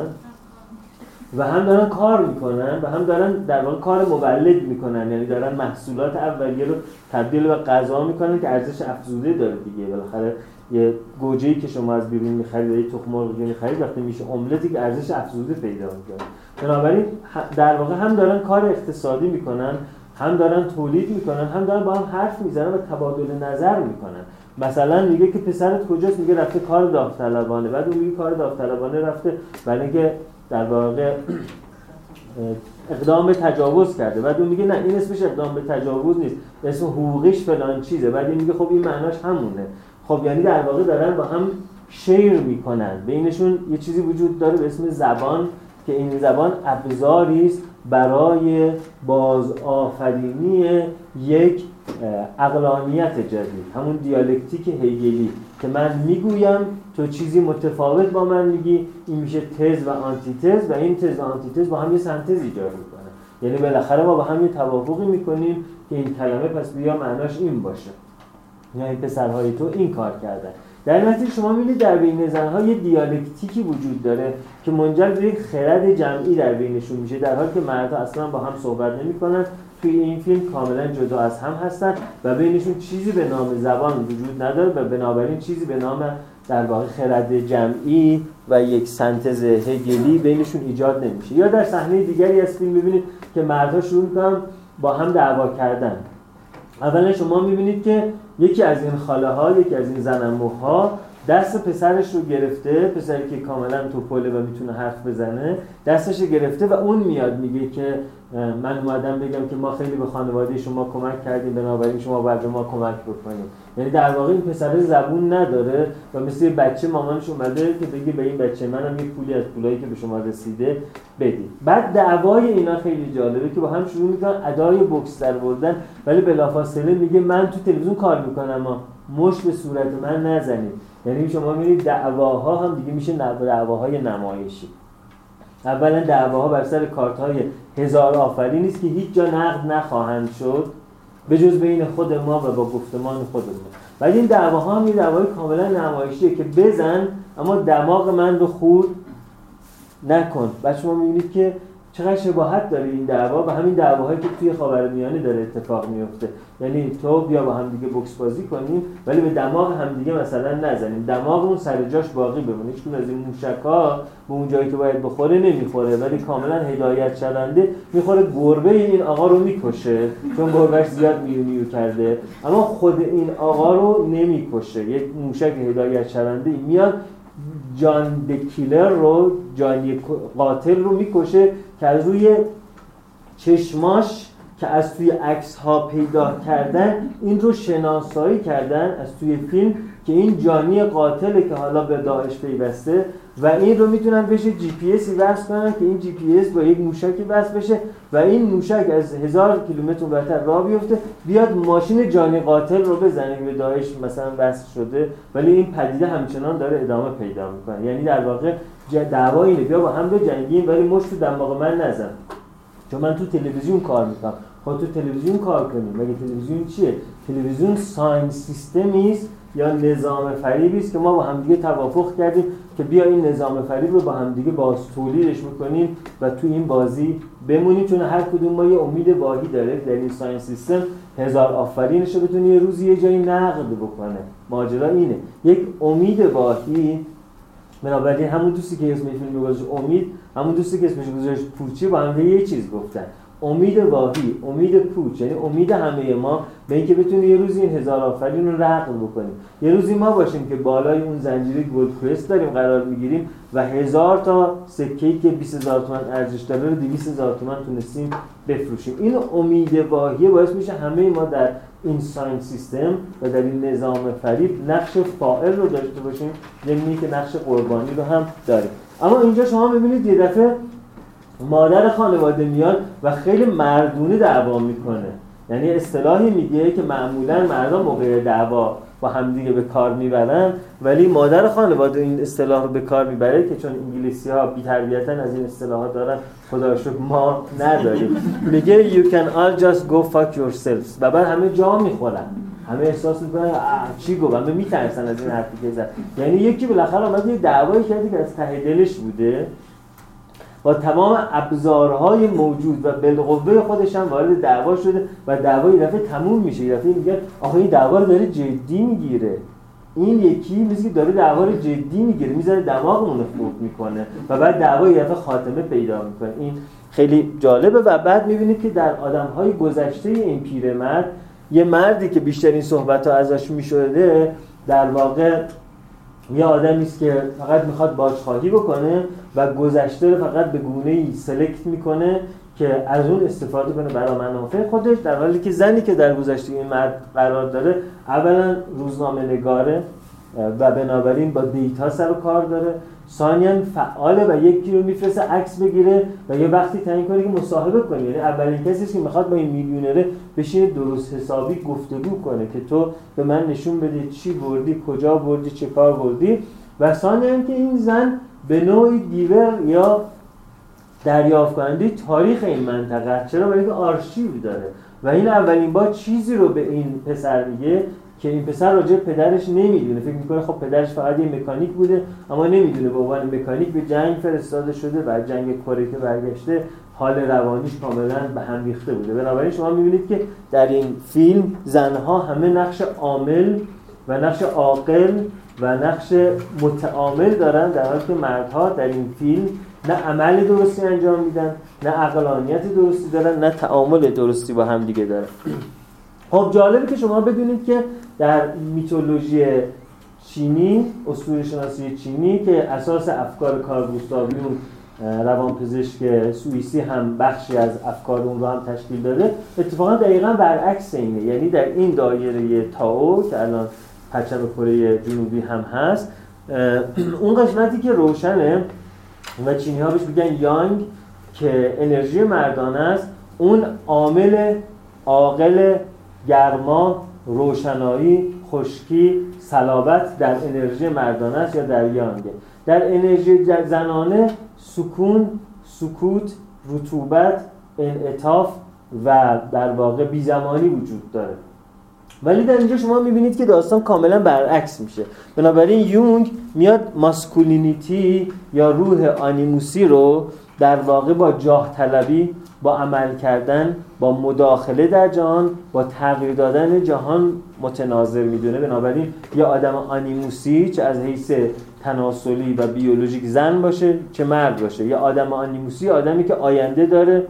و هم دارن کار میکنن و هم دارن در واقع کار مولد میکنن، یعنی دارن محصولات اولیه رو تبدیل به غذا میکنن که ارزش افزوده داره دیگه. بالاخره یه گوجه‌ای که شما از بیرون می‌خرید یا یه تخم مرغ می‌خرید وقتی میشه املتی که ارزش افزوده پیدا می‌کنه. بنابراین در واقع هم دارن کار اقتصادی می‌کنن، هم دارن تولید می‌کنن، هم دارن با هم حرف می‌زنن و تبادل نظر می‌کنن. مثلا میگه که پسرت کجاست؟ میگه رفته کار داوطلبانه. بعد اون میگه کار داوطلبانه رفته ولی که در واقع اقدام به تجاوز کرده. بعد اون میگه نه این اسمش اقدام به تجاوز نیست، اسم حقوقیش فلان چیزه. بعد این میگه خب این معناش همونه. خب یعنی در واقع دارن با هم شیر میکنن، بینشون یه چیزی وجود داره به اسم زبان که این زبان ابزاری است برای بازآفرینی یک عقلانیت جدید، همون دیالکتیک هگلی که من میگویم تو چیزی متفاوت با من میگی، این میشه تز و آنتیتز و این تز و آنتیتز با هم یه سنتز ایجاد میکنه. یعنی بالاخره ما با هم یه توافقی میکنیم که این کلمه پس بیا معناش این باشه، یعنی پسرهای تو این کار کردن. در نتیجه شما می‌بینید در بین زن‌ها یه دیالکتیکی وجود داره که منجر به یک خرد جمعی در بینشون میشه، در حالی که مردها اصلا با هم صحبت نمی‌کنن، توی این فیلم کاملا جدا از هم هستن و بینشون چیزی به نام زبان وجود نداره و بنابراین چیزی به نام در واقع خرد جمعی و یک سنتز هگلی بینشون ایجاد نمیشه. یا در صحنه دیگری از فیلم می‌بینید که مردها شروع می‌کنن با هم دعوا کردن. اولا شما می‌بینید که یکی از این خاله‌ها، یکی از این زنموها دست پسرش رو گرفته، پسری که کاملا توپله و میتونه حرف بزنه، دستش رو گرفته و اون میاد میگه که من اومدم بگم که ما خیلی به خانواده شما کمک کردیم، بنابراین شما باید به ما کمک بکنید. یعنی در واقع این پسر زبون نداره و مثل بچه مامانش اومده که بگه به این بچه منم یه پولی از پولایی که به شما رسیده بدید. بعد دعوای اینا خیلی جالبه که با هم شروع میکنن ادای بوکس در بردن، ولی بلافاصله میگه من تو تلویزیون کار میکنم اما مش به صورت من نزنید. یعنی شما میبینید دعواها هم دیگه میشه دعواهای نمایشی. اولا دعواها بر سر کارت‌های هزار آفرین نیست که هیچ جا نقد نخواهند شد به جز بین خود ما و با گفتمان خودمون. و این دعواها هم یه دعوای کاملا نمایشیه که بزن اما دماغ من رو خورد نکن. و شما می‌بینید که چقدر شباهت داره این دعوا به همین دعواهایی که توی خاورمیانه داره اتفاق میفته. یعنی تو بیا با هم دیگه بوکس بازی کنیم ولی به دماغ هم دیگه مثلا نزنیم، دماغمون سر جاش باقی بمونه، هیچکدوم از این موشکا به اون جایی که باید بخوره نمیخوره ولی کاملا هدایت شونده میخوره گربه این آقا رو میکشه چون گربهش زیاد میو میو کرده، اما خود این آقا رو نمیکشه. یک موشک هدایت شونده میاد جان دکیلر رو، جان قاتل رو میکشه که از روی چشماش که از توی عکس ها پیدا کردن این رو شناسایی کردن از توی فیلم که این جانی قاتله که حالا به داعش پیوسته و این رو میتونن بشه جی پی اسی وصل کنن که این جی پی اس با یک موشکی وصل بشه و این موشک از هزار کیلومتر برتر راه بیفته بیاد ماشین جانی قاتل رو بزنه که به داعش مثلا وصل شده ولی این پدیده همچنان داره ادامه پیدا میکنه. یعنی در واقع دعوا اینه بیا با هم بجنگیم ولی مشت تو دماغ من نزن چون من تو تلویزیون کار میکنم. خب تو تلویزیون کار کنی، مگه تلویزیون چیه؟ تلویزیون ساینس سیستمی است یا نظام فریبی است که ما با همدیگه توافق کردیم که بیا این نظام فریب رو با همدیگه باز تولیدش میکنیم و تو این بازی بمونیم چون هر کدوم ما یه امید واهی داره در این ساینس سیستم هزار آفرینش رو بتونه یه روزی یه جایی نقد بکنه. ماجرا اینه، یک امید واهی. بنابراین همون دوستی که اسمش میگذاشت امید، همون دوستی که اسمش میگذاشت پوچی با هم یه چیز گفتن. امید واهی، امید پوچ، یعنی امید همه ما به اینکه بتونیم یه روزی این هزار آفرین رو رقم بکنیم، یه روزی ما باشیم که بالای اون زنجیره گلدکرست داریم قرار میگیریم و هزار تا سکه‌ای که بیست هزار تومان ارزش داره رو دویست هزار تومان تونستیم بفروشیم. این امید واهی باعث میشه همه ما در این ساینس سیستم و در این نظام فریب نقش فاعل رو داشته باشیم، یعنی که نقش قربانی رو هم داریم. اما اینجا شما می‌بینید یه دفعه مادر خانواده میاد و خیلی مردونه دعوا میکنه. یعنی اصطلاحی میگه که معمولا مردان موقع دعوا با همدیگه به کار میبرن ولی مادر خانواده این اصطلاح رو به کار میبره که چون انگلیسی ها بی‌تربیتا از این اصطلاحات دارن خدا رو شکر ما نداریم. میگه you can all just go fuck yourselves و بعد همه جا میخورن، همه احساس میکنن چی گفت، همه میترسن از این حرفی که زد. یعنی یکی بالاخره اومد یه دعوایی کرد که از ته دلش بوده با تمام ابزارهای موجود و بالقوه خودش هم وارد دعوا شده و دعوا یه دفعه تموم میشه. یه دفعه میگن آخه این دعوا رو داره جدی میگیره، این یکی میگه داره دعوا رو جدی میگیره، میذاره دماغمون رو خورد میکنه و بعد دعوا یه دفعه خاتمه پیدا میکنه. این خیلی جالبه. و بعد میبینید که در آدمهای گذشته این پیرمرد، یه مردی که بیشترین صحبت‌ها ازش میشده در واقع یه آدمی است که فقط میخواد باج‌خواهی بکنه و گذشته رو فقط به گونه‌ای سلکت میکنه که از اون استفاده کنه برای منافع خودش، در حالی که زنی که در گذشته این مرد قرار داره اولا روزنامه‌نگاره و بنابراین با دیتا سر و کار داره، ثانیاً فعاله و یکی رو میفرسته عکس بگیره و یه وقتی تعیین کنه که مصاحبه کنه. یعنی اولین کسی که میخواد با این میلیونره بشینه درست حسابی گفتگو کنه که تو به من نشون بده چی بردی، کجا بردی، چه کار بردی. و ثانیاً که این زن به نوعی دیور یا دریافت کننده تاریخ این منطقه، چرا؟ برای اینکه آرشیو داره و این اولین بار چیزی رو به این پسر میگه که این پسر راجع پدرش نمیدونه، فکر میکنه خب پدرش فقط یه مکانیک بوده اما نمیدونه به عنوان مکانیک به جنگ فرستاده شده و جنگ کره که برگشته حال روانیش کاملا به هم ریخته بوده. بنابراین شما میبینید که در این فیلم زنها همه نقش عامل و نقش عاقل و نقش متعامل دارن، در حالی که مردها در این فیلم نه عمل درستی انجام میدن، نه عقلانیت درستی دارن، نه تعامل درستی با هم دیگه دارن. خب جالبه که شما بدونید که در میتولوژی چینی، اسطوره شناسی چینی که اساس افکار کارل گوستاو یونگ روانپزشک سوئیسی هم بخشی از افکار اون رو هم تشکیل داده، اتفاقا دقیقاً برعکس اینه. یعنی در این دایره تائو که الان پرچم کره جنوبی هم هست، اون قسمتی که روشنه و چینی‌ها بهش میگن یانگ که انرژی مردانه است، اون عامل عاقل گرما، روشنایی، خشکی، صلابت در انرژی مردانه است یا در یانگ. در انرژی زنانه سکون، سکوت، رطوبت، انعطاف و در واقع بی‌زمانی وجود داره. ولی در اینجا شما میبینید که داستان کاملا برعکس میشه. بنابراین یونگ میاد ماسکولینیتی یا روح آنیموسی رو در واقع با جاه طلبی، با عمل کردن، با مداخله در جهان، با تغییر دادن جهان متناظر میدونه. بنابراین یه آدم آنیموسی چه از حیث تناسلی و بیولوژیک زن باشه چه مرد باشه، یه آدم آنیموسی آدمی که آینده داره،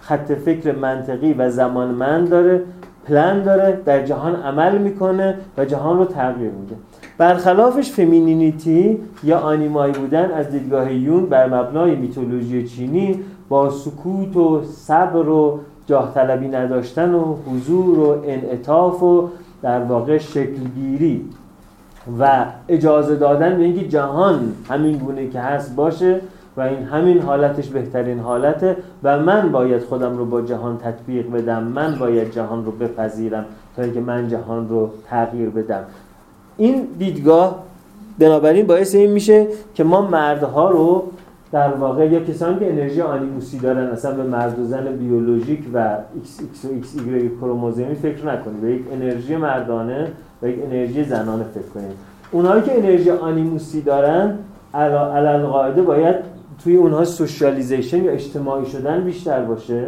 خط فکر منطقی و زمانمند داره، پلن داره، در جهان عمل میکنه و جهان رو تغییر میده. برخلافش فمینینیتی یا آنیمایی بودن از دیدگاه یون بر مبنای میتولوژی چینی با سکوت و صبر و جاه طلبی نداشتن و حضور و انعطاف و در واقع شکلگیری و اجازه دادن به اینکه جهان همین گونه که هست باشه و این همین حالتش بهترین حالته و من باید خودم رو با جهان تطبیق بدم، من باید جهان رو بپذیرم تا اینکه من جهان رو تغییر بدم. این دیدگاه بنابراین باعث این میشه که ما مردها رو در واقع یا کسانی که انرژی آنیموسی دارن، اصلا به مرد و زن بیولوژیک و ایکس ایکس و ایکس وای کروموزومی فکر نکنید، به یک انرژی مردانه و یک انرژی زنانه فکر کنید. اونایی که انرژی آنیموسی دارن علالقاعده باید توی اونها سوشیالیزیشن یا اجتماعی شدن بیشتر باشه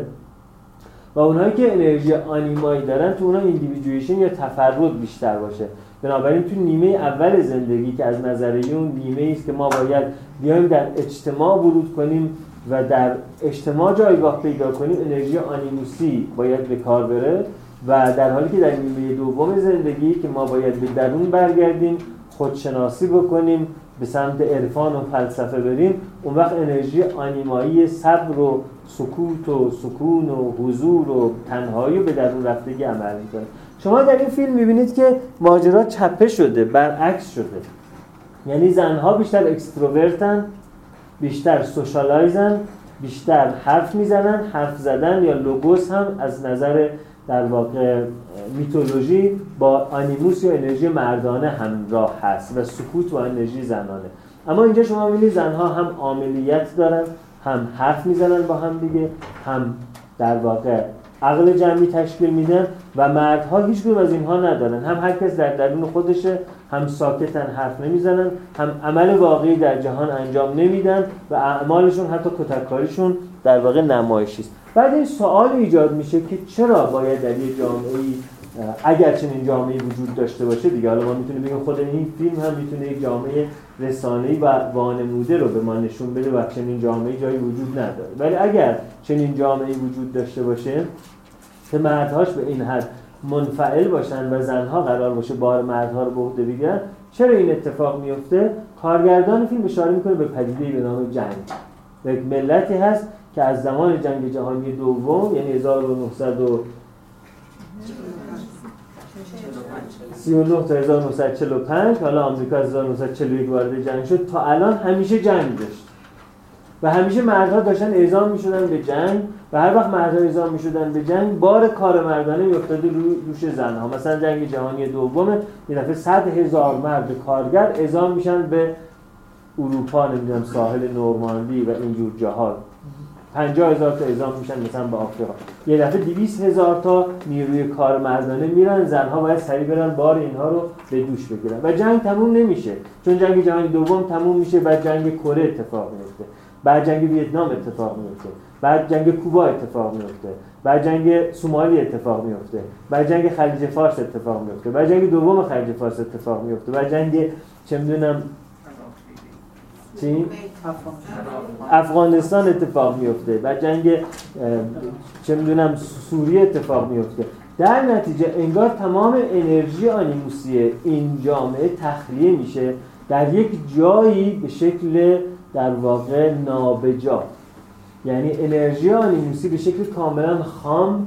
و اونایی که انرژی آنیمایی دارن تو اونها ایندیویدویشن یا تفرد بیشتر باشه. بنابراین تو نیمه اول زندگی که از نظر یون نیمه است که ما باید بیایم در اجتماع ورود کنیم و در اجتماع جایگاه پیدا کنیم، انرژی آنیموسی باید به کار بره و در حالی که در نیمه دوم زندگی که ما باید به درون برگردیم، خودشناسی بکنیم، به سمت عرفان و فلسفه بریم، اون وقت انرژی آنیمایی صبر و سکوت و سکون و حضور و تنهایی به درون رفتگی عمل می‌کنه. شما در این فیلم می‌بینید که ماجرا چپه شده، برعکس شده، یعنی زنها بیشتر اکستروورتن، بیشتر سوشالایزن، بیشتر حرف میزنن. حرف زدن یا لوگوس هم از نظر در واقع میتولوژی با آنیموس یا انرژی مردانه همراه هست و سکوت و انرژی زنانه. اما اینجا شما می‌بینید زنها هم عاملیت دارن، هم حرف میزنن با هم دیگه، هم در واقع عقل جمعی تشکیل میدن و مردها هیچ کدوم از اینها ندارن. هم هر کس در درون خودشه، هم ساکتن حرف نمیزنن، هم عمل واقعی در جهان انجام نمیدن و اعمالشون حتی کتککاریشون در واقع نمایشی است. بعد این سوال ایجاد میشه که چرا باید در یک جامعه‌ای، اگر چنین جامعه‌ای وجود داشته باشه دیگه، حالا ما میتونیم بگیم خود این فیلم هم میتونه یک جامعه رسانه‌ای و وانموده رو به ما نشون بده و چنین جامعه‌ای جایی وجود نداره. ولی اگر چنین جامعه‌ای وجود داشته باشه که مردهاش به این حد منفعل باشن و زنها قرار باشه بار مردها رو به عهده بگیرن، چرا این اتفاق میفته؟ کارگردان فیلم اشاره میکنه به پدیده‌ای به نام جنگ. یک ملتی هست که از زمان جنگ جهانی دوم، یعنی هزار و نهصد و سی و نه تا هزار و نهصد و چهل و پنج، حالا آمریکا از هزار و نهصد و چهل و یک وارد جنگ شد، تا الان همیشه جنگ داشت و همیشه مردها داشتن اعزام می‌شدن به جنگ و هر وقت مردها اعزام می‌شدن به جنگ بار کار مردانه می‌افتاد روی دوش زن‌ها. مثلا جنگ جهانی دوم یه دفعه صد هزار مرد کارگر اعزام میشن به اروپا، نمیدونم ساحل نورماندی و اینجور جاها. پنجاه هزار تا اعزام میشن مثلا به آفریقا. یه دفعه دویست هزار تا نیروی کار مردانه میرن، زن‌ها باید سریع برن بار اینها رو به دوش بگیرن و جنگ تموم نمیشه. چون جنگ جهانی دوم تموم میشه، بعد جنگ کره اتفاق میفته، بعد جنگ ویتنام اتفاق میفته، بعد جنگ کوبا اتفاق میفته، بعد جنگ سومالی اتفاق میفته، بعد جنگ خلیج فارس اتفاق میفته، بعد جنگ دوم خلیج فارس اتفاق میفته، بعد جنگ چه میدونم چین افغانستان اتفاق میفته، بعد جنگ چه میدونم سوریه اتفاق میفته. در نتیجه انگار تمام انرژی آنیموسی این جامعه تخلیه میشه در یک جایی به شکل در واقع نابجا، یعنی انرژی آنیموسی به شکل کاملا خام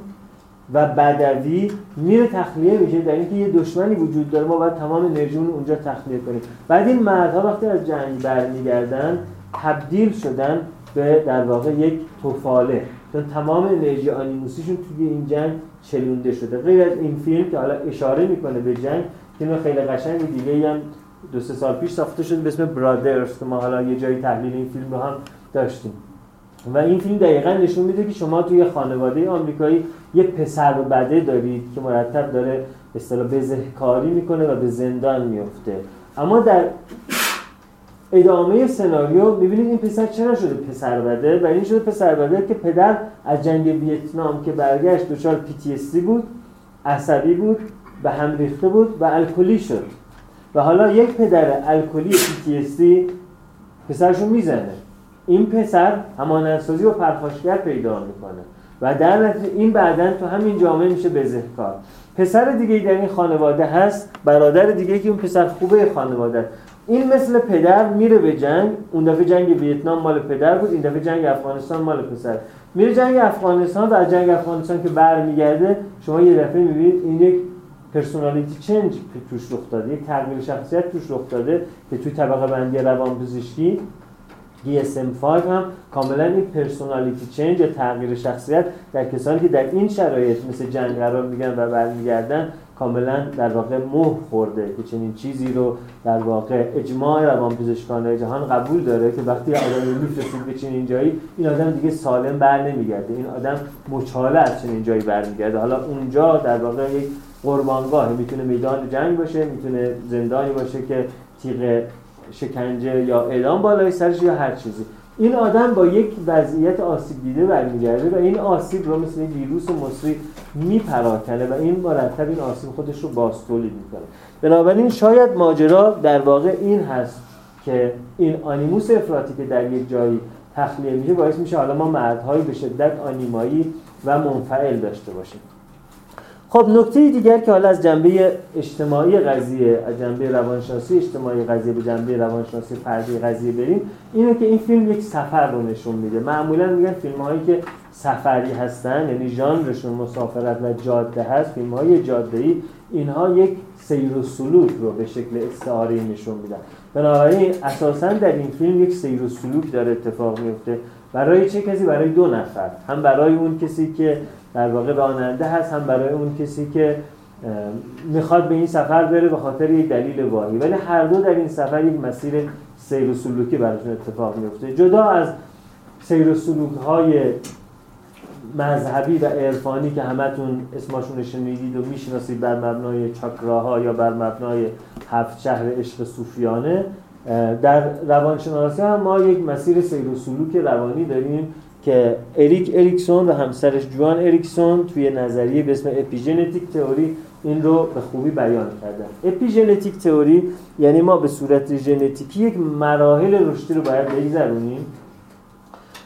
و بدوی میره تخلیه میشه در اینکه یه دشمنی وجود داره، ما باید تمام انرژیمون رو اونجا تخلیه کنیم. بعد این مردها وقتی از جنگ برمیگردن تبدیل شدن به در واقع یک طفاله، چون تمام انرژی آنیموسیشون توی این جنگ چلونده شده. غیر از این فیلم که حالا اشاره میکنه به جنگ، فیلم خیلی قشنگ دیگه‌ای هم دو سه سال پیش ساخته شد به اسم برادرز که ما حالا یه جایی تحلیل این فیلم رو هم داشتیم. و این فیلم دقیقاً نشون میده که شما توی خانواده آمریکایی یه پسر و بده دارید که مرتب داره به اصطلاح بزهکاری میکنه و به زندان میفته، اما در ادامه سناریو میبینید این پسر چرا شده پسر بده؟ و این شده پسر بده که پدر از جنگ ویتنام که برگشت دچار پی تی اس دی بود، عصبی بود، به هم ریخته بود و الکلی شد و حالا یک پدر الکلی پی تی اس دی پسرشو میزنه. این پسر همانندسازی و پرخاشگر پیدا میکنه و در نتیجه این بعداً تو همین جامعه میشه بزهکار. پسر دیگه در این خانواده هست، برادر دیگه که اون پسر خوبه خانواده، این مثل پدر میره به جنگ. اون دفعه جنگ ویتنام مال پدر بود، این دفعه جنگ افغانستان مال پسر. میره جنگ افغانستان و از جنگ افغانستان که برمیگرده شما یه دفعه میبینید این یک پرسونالیتی چنج توش رخ داده، یک تغییر شخصیت توش رخ داده که توی طبقه بندی روانپزشکی دی اس ام فایو هم کاملا این پرسونالیتی چنج یا تغییر شخصیت در کسانی که در این شرایط مثل جنگ قرار میگن و برمیگردن کاملا در واقع مهر خورده که چنین چیزی رو در واقع اجماع روانپزشکان جهان قبول داره که وقتی آدمی میفرستید به چنین جایی این آدم دیگه سالم برنمیگرده، این آدم مچاله از چنین جایی برمیگرده. حالا اونجا در واقع یک قربانگاه میتونه میدان جنگ باشه، میتونه زندانی باشه که تیغ شکنجه یا اعدام بالای سرش یا هر چیزی. این آدم با یک وضعیت آسیب دیده برمیگرده و این آسیب رو مثل ویروس مصری میپراکنه و این مرتب این آسیب خودش رو بازتولید میکنه. بنابراین شاید ماجرا در واقع این هست که این آنیموس افراطی که در یک جایی تخلیه میشه باعث میشه حالا ما مردهایی به شدت آنیمایی و منفعل داشته باشیم. خب نکته دیگر که حالا از جنبه اجتماعی قضیه، از جنبه روانشناسی اجتماعی قضیه به جنبه روانشناسی فردی قضیه بریم، اینه که این فیلم یک سفر رو نشون میده. معمولا میگن فیلم‌هایی که سفری هستن، یعنی ژانرشون مسافرت و جاده هست، فیلم‌های جاده‌ای، اینها یک سیر و سلوک رو به شکل استعاری نشون میدن. بنابراین اساساً در این فیلم یک سیر و سلوک داره اتفاق میفته. برای چه کسی؟ برای دو نفر، هم برای اون کسی که در واقع راننده هست، هم برای اون کسی که میخواد به این سفر بره به خاطر یک دلیل واهی، ولی هر دو در این سفر یک مسیر سیر و سلوکی براتون اتفاق میفته. جدا از سیر و سلوک‌های مذهبی و عرفانی که همتون اسمشون رو شنیدید و میشناسید بر مبنای چاکراها یا بر مبنای هفت شهر عشق صوفیانه، در روانشناسی هم ما یک مسیر سیر و سلوک روانی داریم که اریک اریکسون و همسرش جوان اریکسون توی نظریه به اسم اپیژنتیک تئوری این رو به خوبی بیان کردن. اپیژنتیک تئوری یعنی ما به صورت ژنتیکی یک مراحل رشدی رو باید بگذرونیم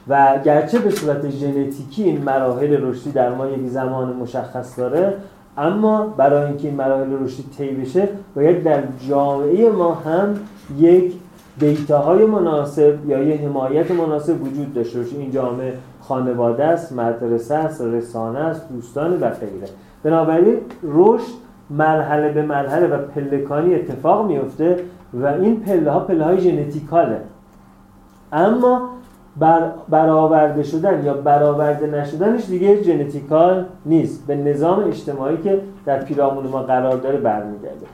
و گرچه به صورت ژنتیکی این مراحل رشدی در ما یک زمان مشخص داره، اما برای اینکه این مراحل رشدی طی بشه باید در جامعه ما هم یک دیتاهای مناسب یا یه حمایت مناسب وجود داشته باشه. این جامعه خانواده است، مدرسه است، رسانه است، دوستان و غیره. بنابراین رشد مرحله به مرحله و پلکانی اتفاق میفته و این پله ها پله های ژنتیکاله، اما بر برآورده شدن یا برآورده نشدنش دیگه ژنتیکال نیست، به نظام اجتماعی که در پیرامون ما قرار داره برمیگرده.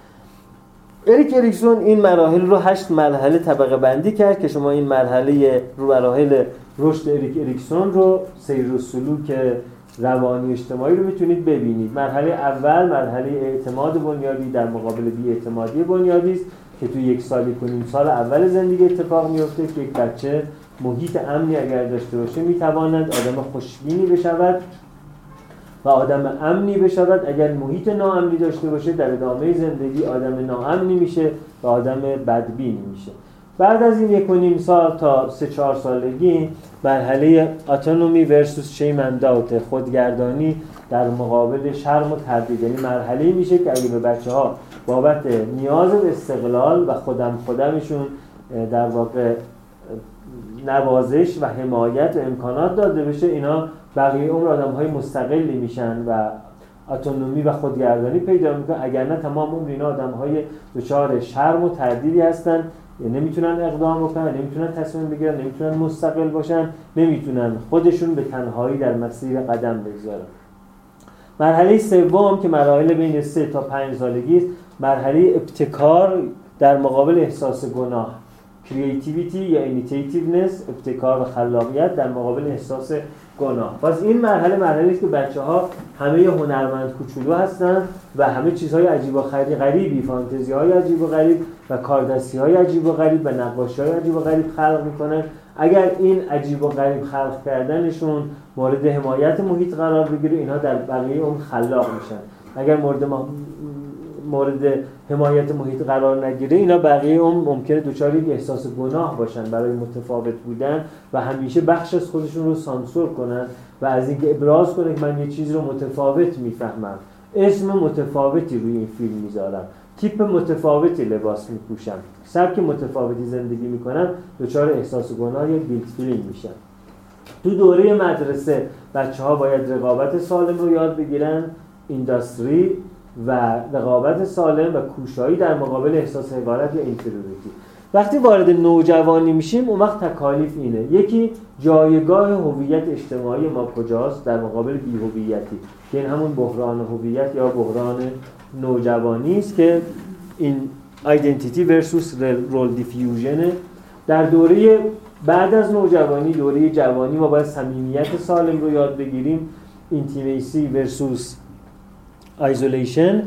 اریک اریکسون این مراحل رو هشت مرحله طبقه بندی کرد که شما این مرحله رو مراحل رشد اریک اریکسون رو، سیر و سلوک روانی اجتماعی رو میتونید ببینید. مرحله اول مرحله اعتماد بنیادی در مقابل بی‌اعتمادی بنیادی است که توی یک سال و نیم سال اول زندگی اتفاق میفته که یک بچه محیط امنی اگر داشته باشه میتواند آدم خوشبینی بشود و آدم امنی بشود. اگر محیط ناامنی داشته باشه در ادامه زندگی آدم ناامنی میشه و آدم بدبین میشه. بعد از این یک و نیم سال تا سه چهار سالگی مرحله اتونومی ورسوس شیم اند داوت، خودگردانی در مقابل شرم و تردید، یعنی مرحله میشه که اگه به بچه ها بابت نیاز به استقلال و خودم خودمشون در واقع نوازش و حمایت و امکانات داده بشه، اینا بقیه عمر آدم‌های مستقلی میشن و اتونومی و خودگردانی پیدا میکنن. اگر نه تمام عمر اینا آدم‌های دچار شرم و تردیدی هستن، نمیتونن اقدام بکنن، نمیتونن تصمیم بگیرن، نمیتونن مستقل باشن، نمیتونن خودشون به تنهایی در مسیر قدم بگذارن. مرحله سوم که مراحل بین سه تا پنج سالگی است، مرحله ابتکار در مقابل احساس گناه، کریتیویتی یا ایمیتیتیونس، ابتکار و خلاقیت در مقابل احساس گناه. باز این مرحله مرحله است که بچه‌ها همه هنرمند کوچولو هستن و همه چیزهای عجیب و غریبی، فانتزی‌های عجیب و غریب و کاردستی‌های عجیب و غریب و نقاشی‌های عجیب و غریب خلق می‌کنن. اگر این عجیب و غریب خلق کردنشون مورد حمایت محیط قرار بگیره، اینها در بقیه اون خلاق میشن. اگر مورد ما مورد حمایت محیط قرار نگیره، اینا بقیه اون ممکنه دوچار یک احساس گناه باشن برای متفاوت بودن و همیشه بخش از خودشون رو سانسور کنن و از اینکه ابراز کنن که من یه چیز رو متفاوت میفهمم، اسم متفاوتی روی این فیلم میذارم، تیپ متفاوتی لباس میپوشم، سبک متفاوتی زندگی میکنم، دوچار احساس گناه یا گیلت فیلینگ میشن. تو دوره مدرسه بچه‌ها باید رقابت سالم رو یاد بگیرن، اینداستری و رقابت سالم و کوشایی در مقابل احساس حقارت یا اینفریوریتی. وقتی وارد نوجوانی میشیم، اون وقت تکالیف اینه: یکی جایگاه هویت اجتماعی ما کجاست در مقابل بی‌هویتی، که این همون بحران هویت یا بحران نوجوانی است که این آیدنتیتی ورسوس رول دیفیوژن. در دوره بعد از نوجوانی، دوره جوانی، ما باید صمیمیت سالم رو یاد بگیریم، اینتیمیسی ورسوس آیزولیشن.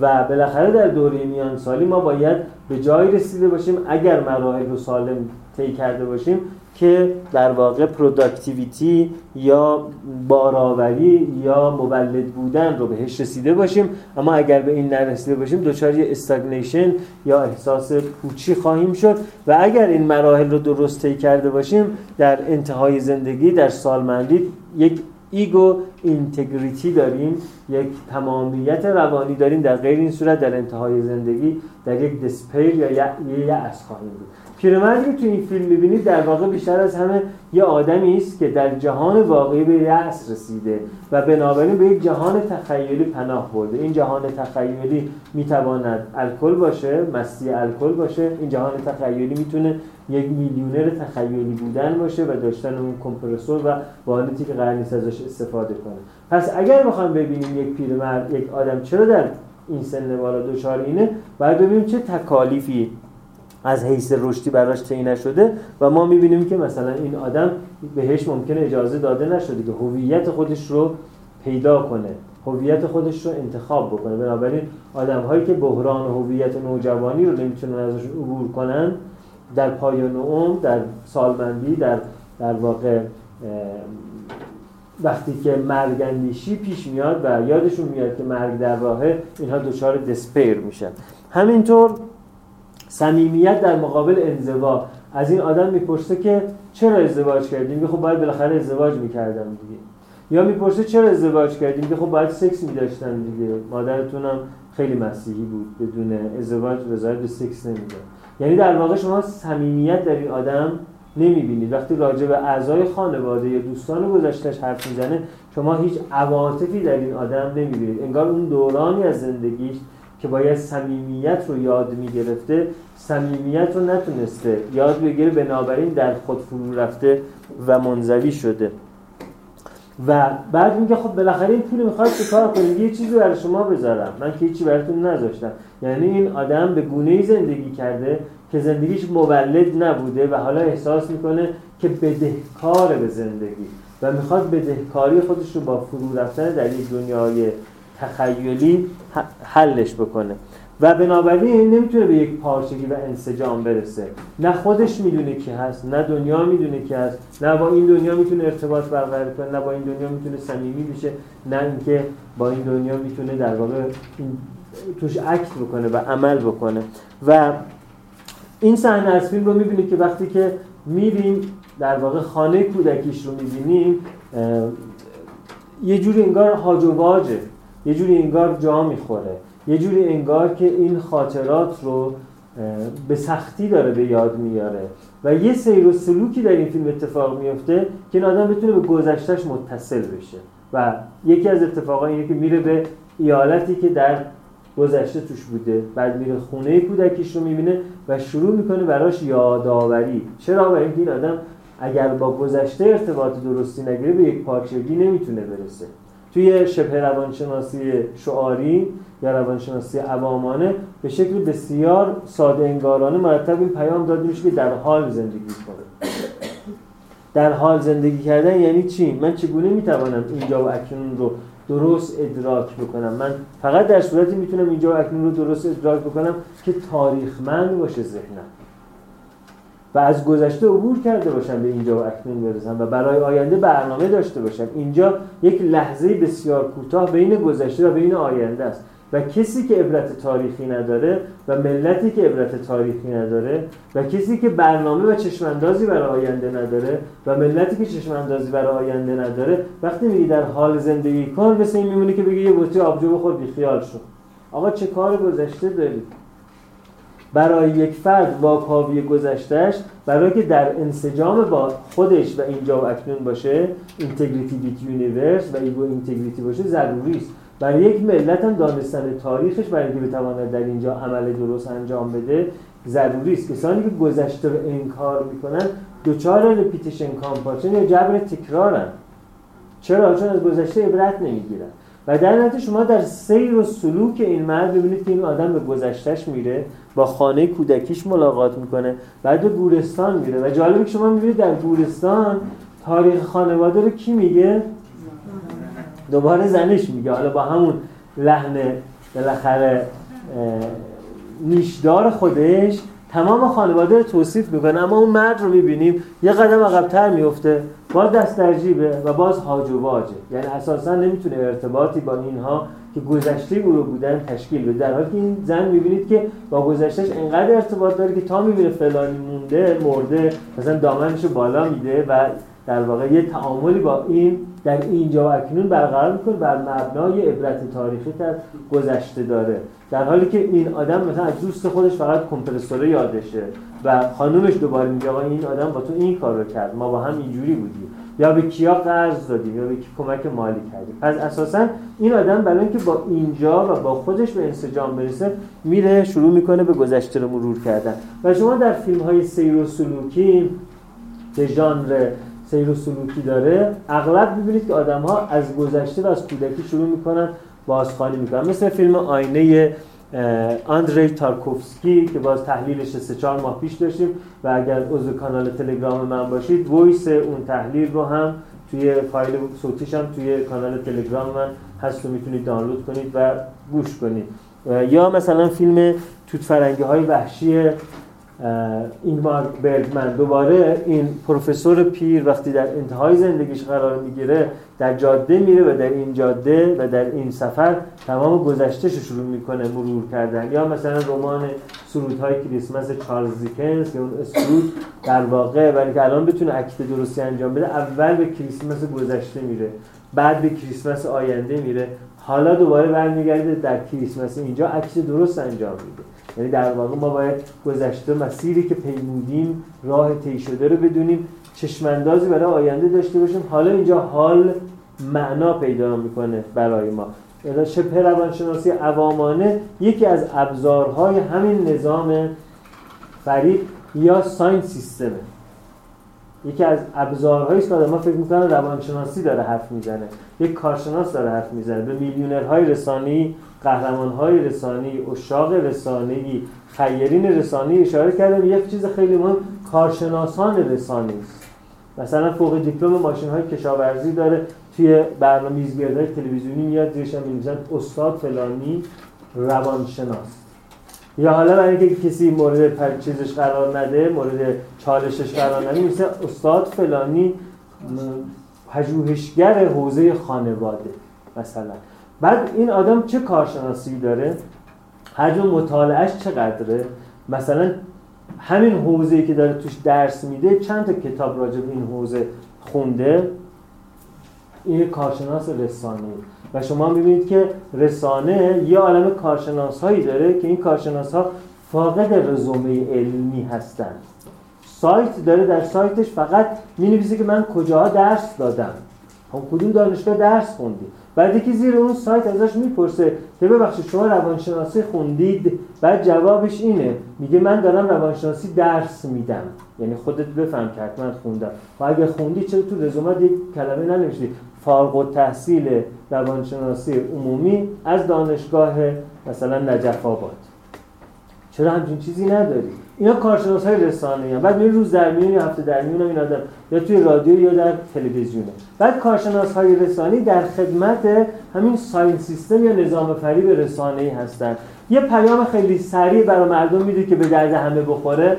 و بالاخره در دوره میان سالی ما باید به جایی رسیده باشیم، اگر مراحل رو سالم طی کرده باشیم، که در واقع پروداکتیویتی یا بارآوری یا مولد بودن رو بهش رسیده باشیم. اما اگر به این نرسیده باشیم، دچار یه استاگنیشن یا احساس پوچی خواهیم شد. و اگر این مراحل رو درست طی کرده باشیم، در انتهای زندگی، در سالمندی، یک ایگو اینتگریتی داریم، یک تمامیت روانی داریم. در غیر این صورت، در انتهای زندگی در یک دسپیر یا یه یأس خواهیم بود. پیرمردی که تو این فیلم می‌بینید در واقع بیشتر از همه یه آدمی است که در جهان واقعی به یأس رسیده و بنابراین به یک جهان تخیلی پناه برده. این جهان تخیلی میتواند الکل باشه، مستی الکل باشه. این جهان تخیلی میتونه یک میلیونر تخیلی بودن باشه و داشتن اون کمپرسور و والتی که قرار نیست ازش استفاده کنه. پس اگر بخوام ببینیم یک پیرمرد، یک آدم چرا در این سن بالا دچار اینه، باید ببینیم چه تکالیفی از حیث رشدی براش تعیین نشده. و ما میبینیم که مثلا این آدم بهش ممکنه اجازه داده نشده که هویت خودش رو پیدا کنه، هویت خودش رو انتخاب بکنه. بنابراین آدم‌هایی که بحران هویت نوجوانی رو نمیتونن ازش عبور کنن، در پایان عمر، در سالمندی، در در واقع وقتی که مرگ اندیشی پیش میاد و یادشون میاد که مرگ در راهه، اینها دچار دسپیر میشن. همینطور صمیمیت در مقابل انزوا. از این آدم میپرسه که چرا ازدواج کردیم؟ خب باید بالاخره ازدواج میکردم دیگه. یا میپرسه چرا ازدواج کردیم؟ خب باید سکس میداشتم دیگه، مادرتونم خیلی مسیحی بود، بدون ازدواج رضایت به سکس نمیداد. یعنی در واقع شما صمیمیت در این آدم نمیبینید. وقتی راجع به اعضای خانواده یا دوستان گذشته‌اش حرف میزنه، شما هیچ عواطفی در این آدم نمیبینید. انگار اون دورانی از زندگیش که باید صمیمیت رو یاد میگرفته، صمیمیت رو نتونسته یاد بگیره، بنابراین در خود فرو رفته و منزوی شده. و بعد میگه خب بالاخره این پول میخواد چیکار کنه، یه چیزی برای شما بذارم، من که هیچی براتون نذاشتم. یعنی این آدم به گونه‌ای زندگی کرده که زندگیش مولد نبوده و حالا احساس میکنه که بدهکاره به زندگی و میخواد بدهکاری خودش رو با فرو رفتن در این دنیای تخیلی حلش بکنه. و بنابراین نمیتونه به یک پارچگی و انسجام برسه. نه خودش میدونه کی هست، نه دنیا میدونه کی هست، نه با این دنیا میتونه ارتباط برقرار کنه، نه با این دنیا میتونه صمیمی بشه، نه اینکه با این دنیا میتونه در واقع توش عکس بکنه و عمل بکنه. و این صحنه از فیلم رو میبینید که وقتی که میریم در واقع خانه کودکیش رو میبینیم، یه جوری انگار هاج و واجه، یه جوری انگار جا میخوره، یه جوری انگار که این خاطرات رو به سختی داره به یاد میاره. و یه سیر و سلوکی در این فیلم اتفاق میفته که این آدم بتونه به گذشتهش متصل بشه. و یکی از اتفاقای اینه که میره به ایالتی که در گذشته توش بوده، بعد میره خونه کودکیش رو میبینه و شروع میکنه براش یادآوری. چرا؟ برای اینکه این آدم اگر با گذشته ارتباط درستی نگیره، به یک پارچگی نمیتونه برسه. توی شبه روانشناسی شعاری یا روانشناسی عوامانه به شکل بسیار ساده انگارانه مرتب این پیام داده میشه که در حال زندگی کنه. در حال زندگی کردن یعنی چی؟ من چگونه میتوانم اینجا و اکنون رو درست ادراک بکنم؟ من فقط در صورتی میتونم اینجا و اکنون رو درست ادراک بکنم که تاریخمند باشه ذهنم و از گذشته عبور کرده باشم به اینجا و اکنون برسم و برای آینده برنامه داشته باشم. اینجا یک لحظه بسیار کوتاه بین گذشته و بین آینده است و کسی که عبرت تاریخی نداره و ملتی که عبرت تاریخی نداره و کسی که برنامه و چشماندازی برای آینده نداره و ملتی که چشماندازی برای آینده نداره، وقتی میگی در حال زندگی کن، مثل این میمونه که بگی یه بطری آبجو بخور بیخیال شو. آقا چه کار گذشته داری؟ برای یک فرد واکاوی گذشتهش، برای که در انسجام با خودش و اینجا و اکنون باشه، اینتگریتی بیت یونیورس و ایگو اینتگریتی باشه، ضروری است. برای یک ملت هم دانستن تاریخش برای اینکه بتواند در اینجا عمل درست انجام بده ضروری است. کسانی که گذشته رو انکار میکنن دوچار رپیتیشن کامپالشن یا جبر تکرارن. چرا؟ چون از گذشته عبرت نمیگیرن. و در نتیجه شما در سیر و سلوک این مرد ببینید که این آدم به گذشتهش میره، با خانه کودکیش ملاقات میکنه، بعد به گورستان میره و جالبه که شما میبینید در گورستان تاریخ خانواده رو کی میگه؟ دوباره زنش میگه، حالا با همون لحن بالاخره نیشدار خودش تمام خانواده رو توصیف میکنه. اما اون مرد رو میبینیم یه قدم عقب‌تر میفته، باز دست در جیبه و باز هاج و واجه، یعنی اساسا نمیتونه ارتباطی با اینها که گذشته او رو بودن تشکیل بده. در حالی که این زن میبینید که با گذشتهش انقدر ارتباط داره که تا میبینه فلانی مونده مرده مثلا دامنش رو بالا میده و در واقع یه تعاملی با این در اینجا و اکنون برقرار میکنه بر مبنای عبرت تاریخی تا گذشته داره. در حالی که این آدم مثلا از دوست خودش فقط کمپرسور یادشه و خانومش دوباره میگه آقا این آدم با تو این کارو کرد، ما با هم اینجوری بودیم، یا به کیا قرض دادیم، یا به کی کمک مالی کردیم. پس اساسا این آدم برای اینکه با اینجا و با خودش به انسجام برسه میره شروع میکنه به گذشته رو مرور کردن. و شما در فیلم های سیر و سلوکی که ژانر سیر و سلوکی داره اغلب می‌بینید که آدم‌ها از گذشته و از کودکی شروع می‌کنن بازخوانی می‌کنن، مثل فیلم آینه آندری تارکوفسکی که باز تحلیلش سه چهار ماه پیش داشتیم و اگر عضو کانال تلگرام من باشید وایس اون تحلیل رو هم توی فایل صوتیش هم توی کانال تلگرام من هست و می‌تونید دانلود کنید و گوش کنید. یا مثلا فیلم توت‌فرنگی‌های وحشی اینگمار برگمن، دوباره این پروفسور پیر وقتی در انتهای زندگیش قرار میگیره در جاده میره و در این جاده و در این سفر تمام گذشتهش رو شروع میکنه مرور کردن. یا مثلا رمان سرودهای کریسمس چارلز دیکنز که اون سرود در واقع برای که الان بتونه اکت درستی انجام بده اول به کریسمس گذشته میره، بعد به کریسمس آینده میره، حالا دوباره برمیگرده در کریسمس اینجا اکت درست انجام میده. یعنی در واقع ما باید گذشته مسیری که پیمودیم راه طی شده رو بدونیم، چشماندازی برای آینده داشته باشیم. حالا اینجا حال معنا پیدا میکنه برای ما. یعنی شبه روانشناسی عوامانه یکی از ابزارهای همین نظام فریب یا ساین سیستمه، یکی از ابزارهایی است که ما فکر میکنن روانشناسی داره حرف میزنه، یک کارشناس داره حرف میزنه. به میلیونرهای رسانی، قهرمانهای رسانی، عشاق رسانی، خیرین رسانی اشاره کردم. یک چیز خیلی مهم کارشناسان رسانی است. مثلا فوق دیپلم ماشینهای کشاورزی داره، توی برنامه‌ریزگردهای تلویزیونی میاد زیرش می‌نویسن استاد فلانی روانشناس. یا حالا برای اینکه کسی مورد پر چیزش قرار نده، مورد چالشش قرار نده، مثل استاد فلانی پژوهشگر حوزه خانواده مثلا. بعد این آدم چه کارشناسی داره؟ حجم مطالعه‌اش چقدره؟ مثلا همین حوزه‌ای که داره توش درس میده چند تا کتاب راجع به این حوزه خونده؟ این کارشناس رسانه‌ای. و شما میبینید که رسانه یه عالم کارشناس هایی داره که این کارشناس ها فاقد رزومه علمی هستند. سایت داره، در سایتش فقط مینویسه که من کجاها درس دادم، هم کدوم دانشگاه درس خوندی. بعد که زیر اون سایت ازش میپرسه که ببخشید شما روانشناسی خوندید؟ بعد جوابش اینه، میگه من دارم روانشناسی درس میدم. یعنی خودت بفهم که حتما خوندم. و اگه خوندی چرا تو رزومه یک کلمه ننوشتی؟ فارغ التحصیل روانشناسی عمومی از دانشگاه مثلا نجف آباد. چرا همچین چیزی نداری؟ اینا کارشناسای رسانه‌ای ان. بعد میرن رو زمین یا هفته در میونم اینا در یا توی رادیو یا در تلویزیون. بعد کارشناسای رسانه‌ای در خدمت همین ساینس سیستم یا نظام فریب رسانه‌ای هستن. یه پیام خیلی سریع برای مردم میده که به درد همه بخوره.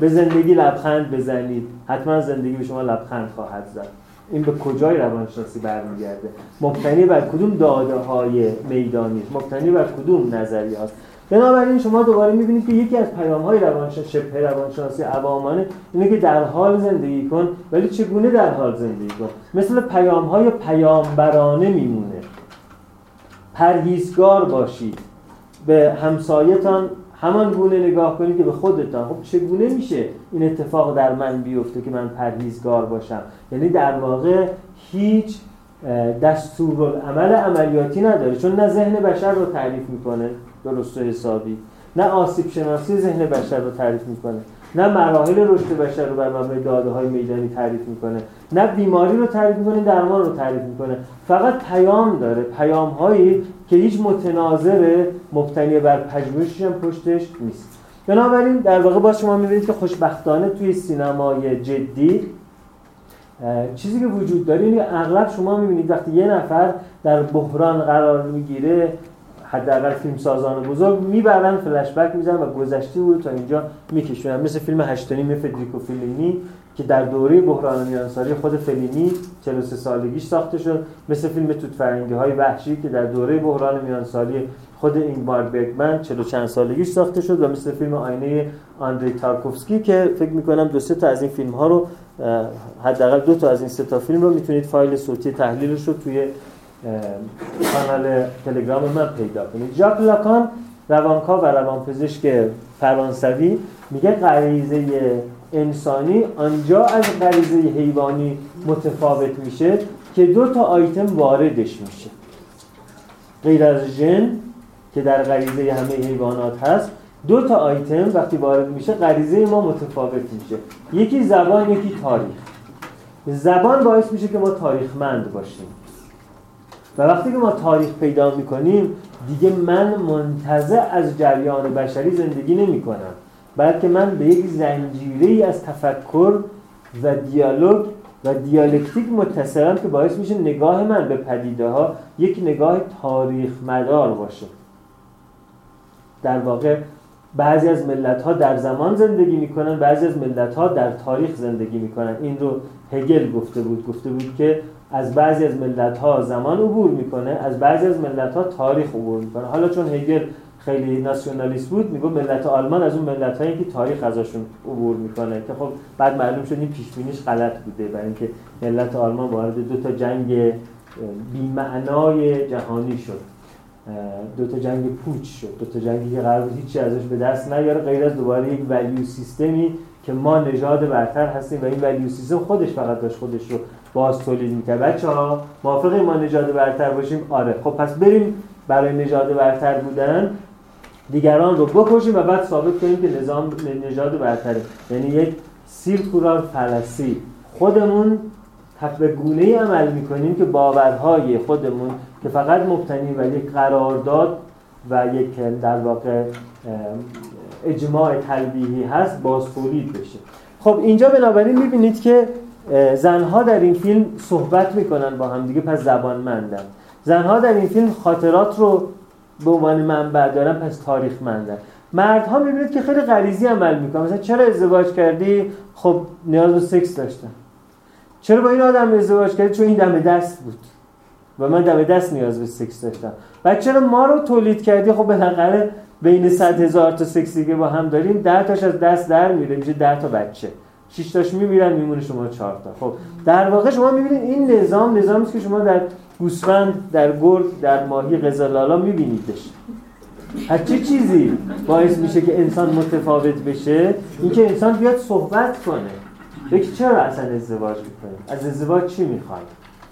به زندگی لبخند بزنید، حتما زندگی به شما لبخند خواهد زد. این به کجای روانشناسی برمیگرده؟ مبتنی بر کدوم داده‌های میدانی؟ مبتنی بر کدوم نظریات؟ بنابراین شما دوباره می‌بینید که یکی از پیام‌های روانشناسی شبه روانشناسی عوامانه اینه که در حال زندگی کن، ولی چگونه در حال زندگی کن؟ مثل پیام‌های پیامبرانه میمونه. پرهیزگار باشید، به همسایه‌تان همان گونه نگاه کنید که به خودتان. خب چگونه میشه این اتفاق در من بیفته که من پرهیزگار باشم؟ یعنی در واقع هیچ دستورالعمل عملیاتی نداره، چون نه ذهن بشر رو تعریف میکنه درست و حسابی، نه آسیب شناسی ذهن بشر رو تعریف میکنه، نه مراحل رشد بشر رو بر مبنای داده‌های میدانی تعریف میکنه، نه بیماری رو تعریف میکنه، درمان رو تعریف میکنه. فقط پیام داره، پیام‌هایی که هیچ متناظر مبتنی بر پژوهشی هم پشتش نیست. بنابراین در واقع باز شما می‌بینید که خوشبختانه توی سینمای جدی چیزی که وجود داره اینه که اغلب شما می‌بینید وقتی یه نفر در بحران قرار می‌گیره، حداقل فیلمسازان بزرگ میبرن فلش بک میزنن و گذشته رو تا اینجا میکشونن، مثل فیلم هشتونیم فدریکو فلینی که در دوره بحران میانسالی خود فلینی چهل و سه سالگیش ساخته شد، مثل فیلم توت‌فرنگی‌های وحشی که در دوره بحران میانسالی خود اینگمار برگمن چهل و چند سالگیش ساخته شد، و مثل فیلم آینه آندری تارکوفسکی که فکر میکنم دو سه تا از این فیلم‌ها رو، حداقل دو تا از این سه تا فیلم رو میتونید فایل صوتی تحلیلش رو توی کانال تلگرام من پیدا کنید. ژاک لاکان روانکاو و روانپزشک فرانسوی میگه غریزه انسانی آنجا از غریزه حیوانی متفاوت میشه که دو تا آیتم واردش میشه، غیر از ژن که در غریزه همه حیوانات هست، دو تا آیتم وقتی وارد میشه غریزه ما متفاوت میشه، یکی زبان یکی تاریخ. زبان باعث میشه که ما تاریخمند باشیم و وقتی که ما تاریخ پیدا میکنیم دیگه من منتزع از جریان بشری زندگی نمی کنم، بلکه من به یک زنجیره‌ای از تفکر و دیالوگ و دیالکتیک متصلم که باعث میشه نگاه من به پدیده ها یک نگاه تاریخ مدار باشه. در واقع بعضی از ملت ها در زمان زندگی میکنن، بعضی از ملت ها در تاریخ زندگی میکنن. این رو هگل گفته بود، گفته بود که از بعضی از ملت‌ها زمان عبور میکنه، از بعضی از ملت‌ها تاریخ عبور میکنه. حالا چون هگل خیلی ناسیونالیست بود، میگه ملت آلمان از اون ملت‌هایی که تاریخ ازشون عبور میکنه، که خب بعد معلوم شد این پیش‌بینیش غلط بوده، برای اینکه ملت آلمان وارد دو تا جنگ بی‌معنای جهانی شد، دو تا جنگ پوچ شد، دو تا جنگی که قرار بود هیچی ازش به دست نیاره غیر از دوباره یک ولیو سیستمی که ما نژاد برتر هستیم و این ولیو سیستم خودش فقط داشت خودش رو باز تولید میکنه. بچه‌ها موافقه ما نژاد برتر باشیم؟ آره. خب پس بریم برای نژاد برتر بودن دیگران رو بکشیم و بعد ثابت کنیم که نظام نژاد برتره. یعنی یک سیرکولار فلسی، خودمون به گونه‌ای عمل میکنیم که باورهای خودمون که فقط مبتنی بر یک قرارداد و یک در واقع اجماع تلویحی هست باز تولید بشه. خب اینجا بنابراین میبینید که زنها در این فیلم صحبت میکنن با هم دیگه، پس زبانمندن. زنها در این فیلم خاطرات رو به عنوان منبع دارن، پس تاریخمندن. مردها میبینید که خیلی غریزی عمل میکنن، مثلا چرا ازدواج کردی؟ خب نیاز به سکس داشتم. چرا با این آدم ازدواج کردی؟ چون این دم دست بود و من دم دست نیاز به سکس داشتم. بعد چرا ما رو تولید کردی؟ خب بالاخره بین صد هزار تا سکسی که با هم داریم ده تاش از دست در میره، میشه ده تا بچه، شش تاش میمیرن، میمونه شما چهار تا. خب در واقع شما میبینید این نظام نظامی است که شما در گوسفند، در گرگ، در ماهی قزلالا میبینیدش. هر چی چیزی باعث میشه که انسان متفاوت بشه، اینکه انسان بیاد صحبت کنه، بگه چرا اصلا ازدواج میکنه، از ازدواج چی میخواد،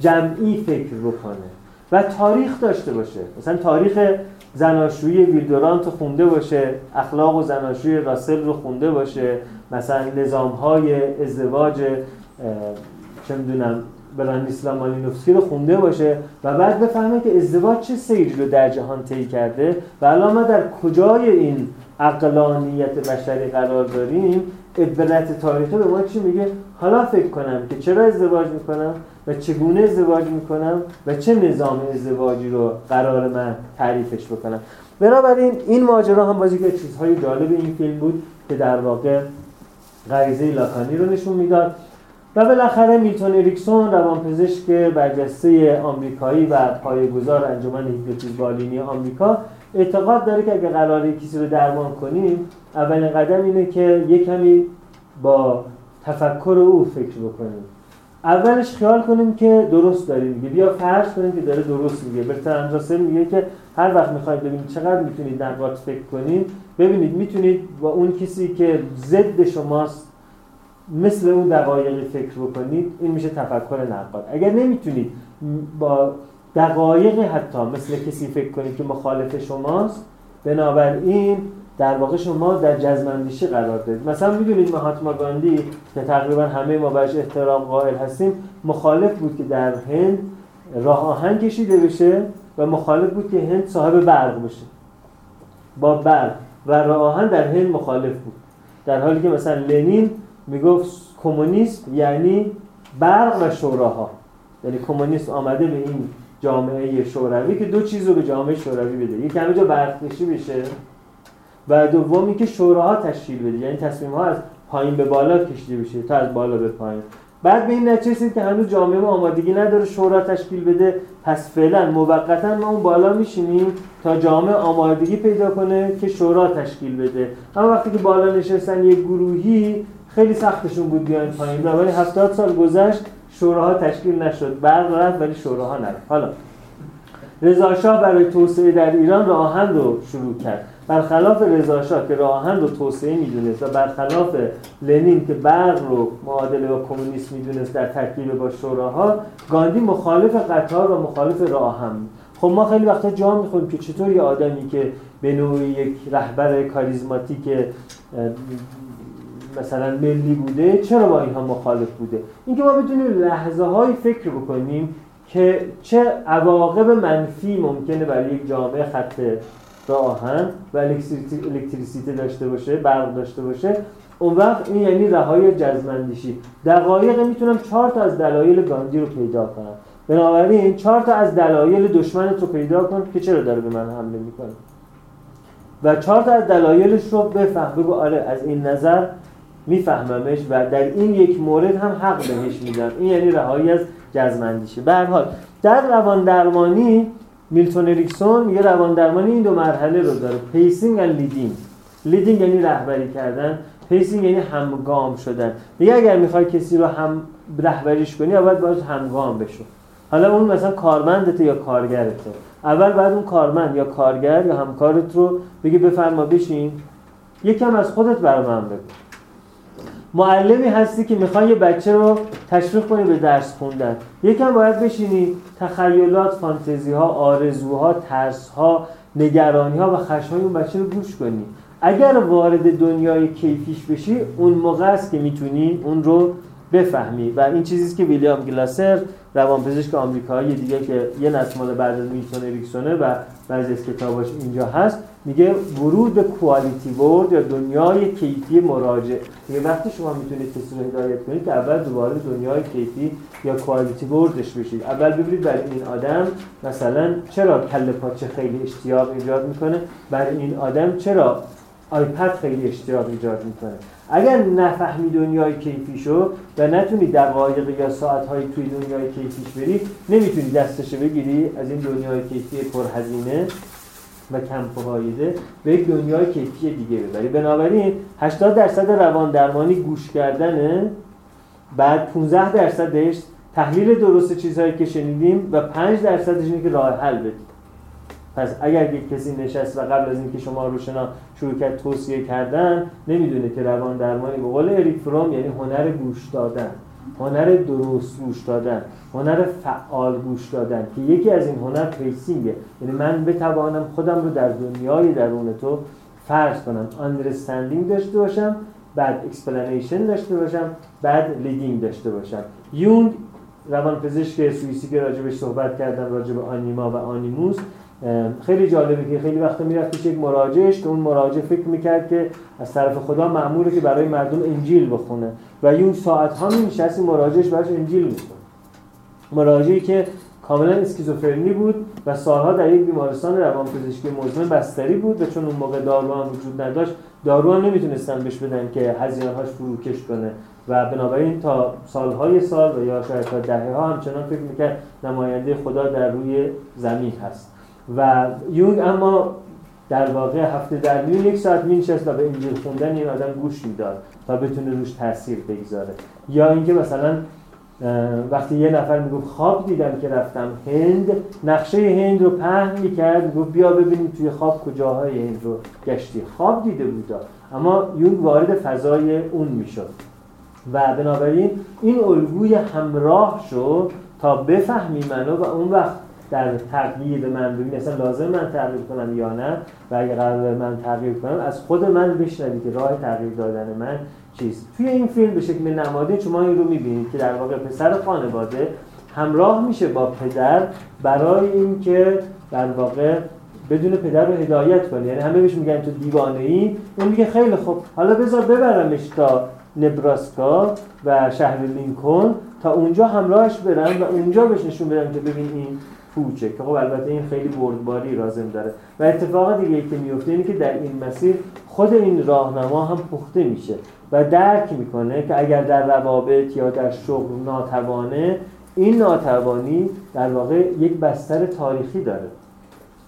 جمعی فکر بکنه و تاریخ داشته باشه. مثلا تاریخ زناشویی ویلدورانت رو خونده باشه، اخلاق و زناشویی راسل رو خونده باشه، مثلا نظام‌های ازدواج چه می‌دونم برانیس و مالینوفسکی رو خونده باشه و بعد بفهمه که ازدواج چه سیری رو در جهان طی کرده و الان ما در کجای این عقلانیت بشری قرار داریم. عبرت تاریخی به ما چی میگه؟ حالا فکر کنم که چرا ازدواج میکنم و چگونه ازدواج میکنم و چه نظام ازدواجی رو قرار من تعریفش بکنم. بنابراین این ماجرا هم بازی که چیزهای جالب این فیلم بود که در واقع غریزه لاکانی رو نشون میداد. و بالاخره میلتون اریکسون روانپزشک برجسته آمریکایی و پایه‌گذار انجمن هیپنوتیزم بالینی آمریکا اعتقاد داره که اگه قراره کسی رو درمان کنیم اولین قدم اینه که یک کمی با تفکر او فکر بکنیم. اولش خیال کنیم که درست داریم میگه، بیا فرض کنیم که داره درست میگه. برتراند راسل میگه که هر وقت میخواید ببینید چقدر میتونید در واقع فکر کنید، ببینید میتونید با اون کسی که ضد شماست مثل اون دقایقی فکر بکنید، این میشه تفکر نقاد. اگر نمیتونید با دقایقی حتی مثل کسی فکر کنید که مخالف شماست، بنابراین در واقع شما در جزم‌اندیشی قرار دارید. مثلا میدونید مهاتما گاندی که تقریبا همه ما بهش احترام قائل هستیم مخالف بود که در هند راه آهن کشیده بشه و مخالف بود که هند صاحب برق بشه، با برق و راه آهن در هند مخالف بود، در حالی که مثلا لنین میگفت کمونیست یعنی برق و شوراها، یعنی کمونیست آمده به این جامعه شوروی که دو چیز رو به جامعه شوروی بده، یکی همه جا برق کشی بشه و دومی که شوراها تشکیل بده، یعنی تصمیم‌ها از پایین به بالا کشیده بشه تا از بالا به پایین. بعد به این نتیجه رسید که هنوز جامعه ما آمادگی نداره شورا تشکیل بده، پس فعلا موقتاً ما اون بالا میشینیم تا جامعه آمادگی پیدا کنه که شورا تشکیل بده. اما وقتی که بالا نشستن یک گروهی خیلی سختشون بود بیان پایین، ولی هفتاد سال گذشت شوراها تشکیل نشد، برق رفت ولی شوراها نرفت. حالا رضا شاه برای توسعه در ایران راه آهن رو شروع کرد، برخلاف رضا شاه که راه آهن رو توسعه میدونست و برخلاف لنین که برق رو معادله با کمونیسم میدونست در ترکیب با شوراها، گاندی مخالف قطار و مخالف راه آهن. خب ما خیلی وقتا جا میخوریم که چطور یه آدمی که به نوعی یک رهبر کاریزماتیک مثلا ملی بوده چرا با اینها مخالف بوده. اینکه ما بدونیم لحظه های فکر بکنیم که چه عواقب منفی ممکنه برای یک جامعه خط راه آهن و الکتریسیته داشته باشه، برق داشته باشه، اون وقت این یعنی رهایی جزم‌اندیشی. دقایق میتونم چهار تا از دلایل گاندی رو پیدا کنم، بنابراین چهار تا از دلایل دشمنت رو پیدا کن که چرا داره به من حمله میکنه و چهار تا از دلایلش رو بفهم، بگو آره از این نظر میفهممش و در این یک مورد هم حق بهش میدم. این یعنی رهایی از جزم‌اندیشی. به هر حال در روان درمانی میلتون اریکسون یه روان درمانی این دو مرحله رو داره، پیسینگ و لیدینگ. لیدینگ یعنی رهبری کردن، پیسینگ یعنی همگام شدن. دیگه اگر میخوای کسی رو هم رهبریش کنی اول باید همگام بشو. حالا اون مثلا کارمندته یا کارگرته، اول باید اون کارمند یا کارگر یا همکارت رو بگی بفرما بشین، یکم از خودت برام بگو. معلمی هستی که میخوای یه بچه رو تشویق کنی به درس خوندن، یکم باید بشینی تخیلات، فانتزی‌ها، آرزوها، ترس‌ها، نگرانی‌ها و خشم‌های اون بچه رو گوش کنی. اگر وارد دنیای کیفیش بشی اون موقع است که میتونی اون رو بفهمی و این چیزیست که ویلیام گلاسر روانپزشک آمریکایی دیگه که یه نسل مال بعد از میلتون اریکسونه و بعضی از کتاباش اینجا هست میگه ورود به کوالیتی ورد یا دنیای کیفی مراجع. یه وقتی شما میتونید کسی رو هدایت کنید که اول دوباره دنیای کیفی یا کوالیتی وردش بشید، اول ببینید برای این آدم مثلا چرا کله پاچه خیلی اشتیاق ایجاد میکنه، برای این آدم چرا آیپد خیلی اشتیاق ایجاد میکنه. اگر نفهمی دنیای کیفیشو و نتونی دقایق یا ساعت‌های توی دنیای کیفیش بری، نمیتونی دستشو بگیری از این دنیای کیفی پرهزینه و کم فایده به یک دنیای کیفی دیگه ببری. بنابراین هشتاد درصد روان درمانی گوش کردنه، بعد پانزده درصدش تحلیل درست چیزهایی که شنیدیم و پنج درصدش اینه که راه حل بدی. پس اگر یک کسی نشست و قبل از اینکه شما روشنا شروع کرد توصیه کردن نمیدونه که روان درمانی به قول اریک فروم یعنی هنر گوش دادن، هنر درست گوش دادن، هنر فعال گوش دادن که یکی از این هنر پیسینگه، یعنی من بتوانم خودم رو در دنیای درون تو فرض کنم، understanding داشته باشم، بعد explanation داشته باشم، بعد leading داشته باشم. یونگ روانپزشک سوئیسی که راجبش صحبت کردم، راجب آنیما و آنیموس، خیلی جالبه که خیلی وقتا میرفت پیش یک مراجعش که اون مراجع فکر میکرد که از طرف خدا مأموره که برای مردم انجیل بخونه و یون ساعت ها میشست مراجعش براش انجیل میخونه. مراجعی که کاملا اسکیزوفرنی بود و سالها در یک بیمارستان روانپزشکی مزمن بستری بود و چون اون موقع دارو هم وجود نداشت، دارو هم نمیتونستن بهش بدن که هزینه‌هاش فروکش کنه و بنابراین تا سالهای سال و یا شاید تا دهه‌ها همچنان فکر میکرد نماینده خدا در روی زمین هست. و یونگ اما در واقع هفته در میون یک ساعت می‌نشست و به انجیل خوندن این آدم گوش میداد تا بتونه روش تاثیر بگذاره. یا اینکه مثلا وقتی یه نفر میگفت خواب دیدم که رفتم هند، نقشه هند رو پهن میکرد، گفت بیا ببینیم توی خواب کجاهای هند رو گشتی. خواب دیده بودا، اما یونگ وارد فضای اون میشد و بنابراین این الگوی همراه شد تا بفهمی منو و اون وقت در تغییر من ببین اصلا لازم من تغییر کنم یا نه و اگر قرار من تغییر کنم از خود من بشنوی که راه تغییر دادن من چیز. توی این فیلم به شکل نمادین شما این رو می‌بینید که در واقع پسر خانواده همراه میشه با پدر برای این که در واقع بدون پدر رو هدایت کنه. یعنی همه بهش میگن تو دیوانه‌ای، اون میگه خیلی خوب حالا بذار ببرمش تا نبراسکا و شهر لینکن تا اونجا همراهش برم و اونجا بهش نشون بدم که ببین این پوچه، که خب البته این خیلی بردباری لازم داره. و اتفاق دیگه ای که میفته اینه که در این مسیر خود این راهنما هم پخته میشه و درک میکنه که اگر در روابط یا در شغل ناتوانه، این ناتوانی در واقع یک بستر تاریخی داره.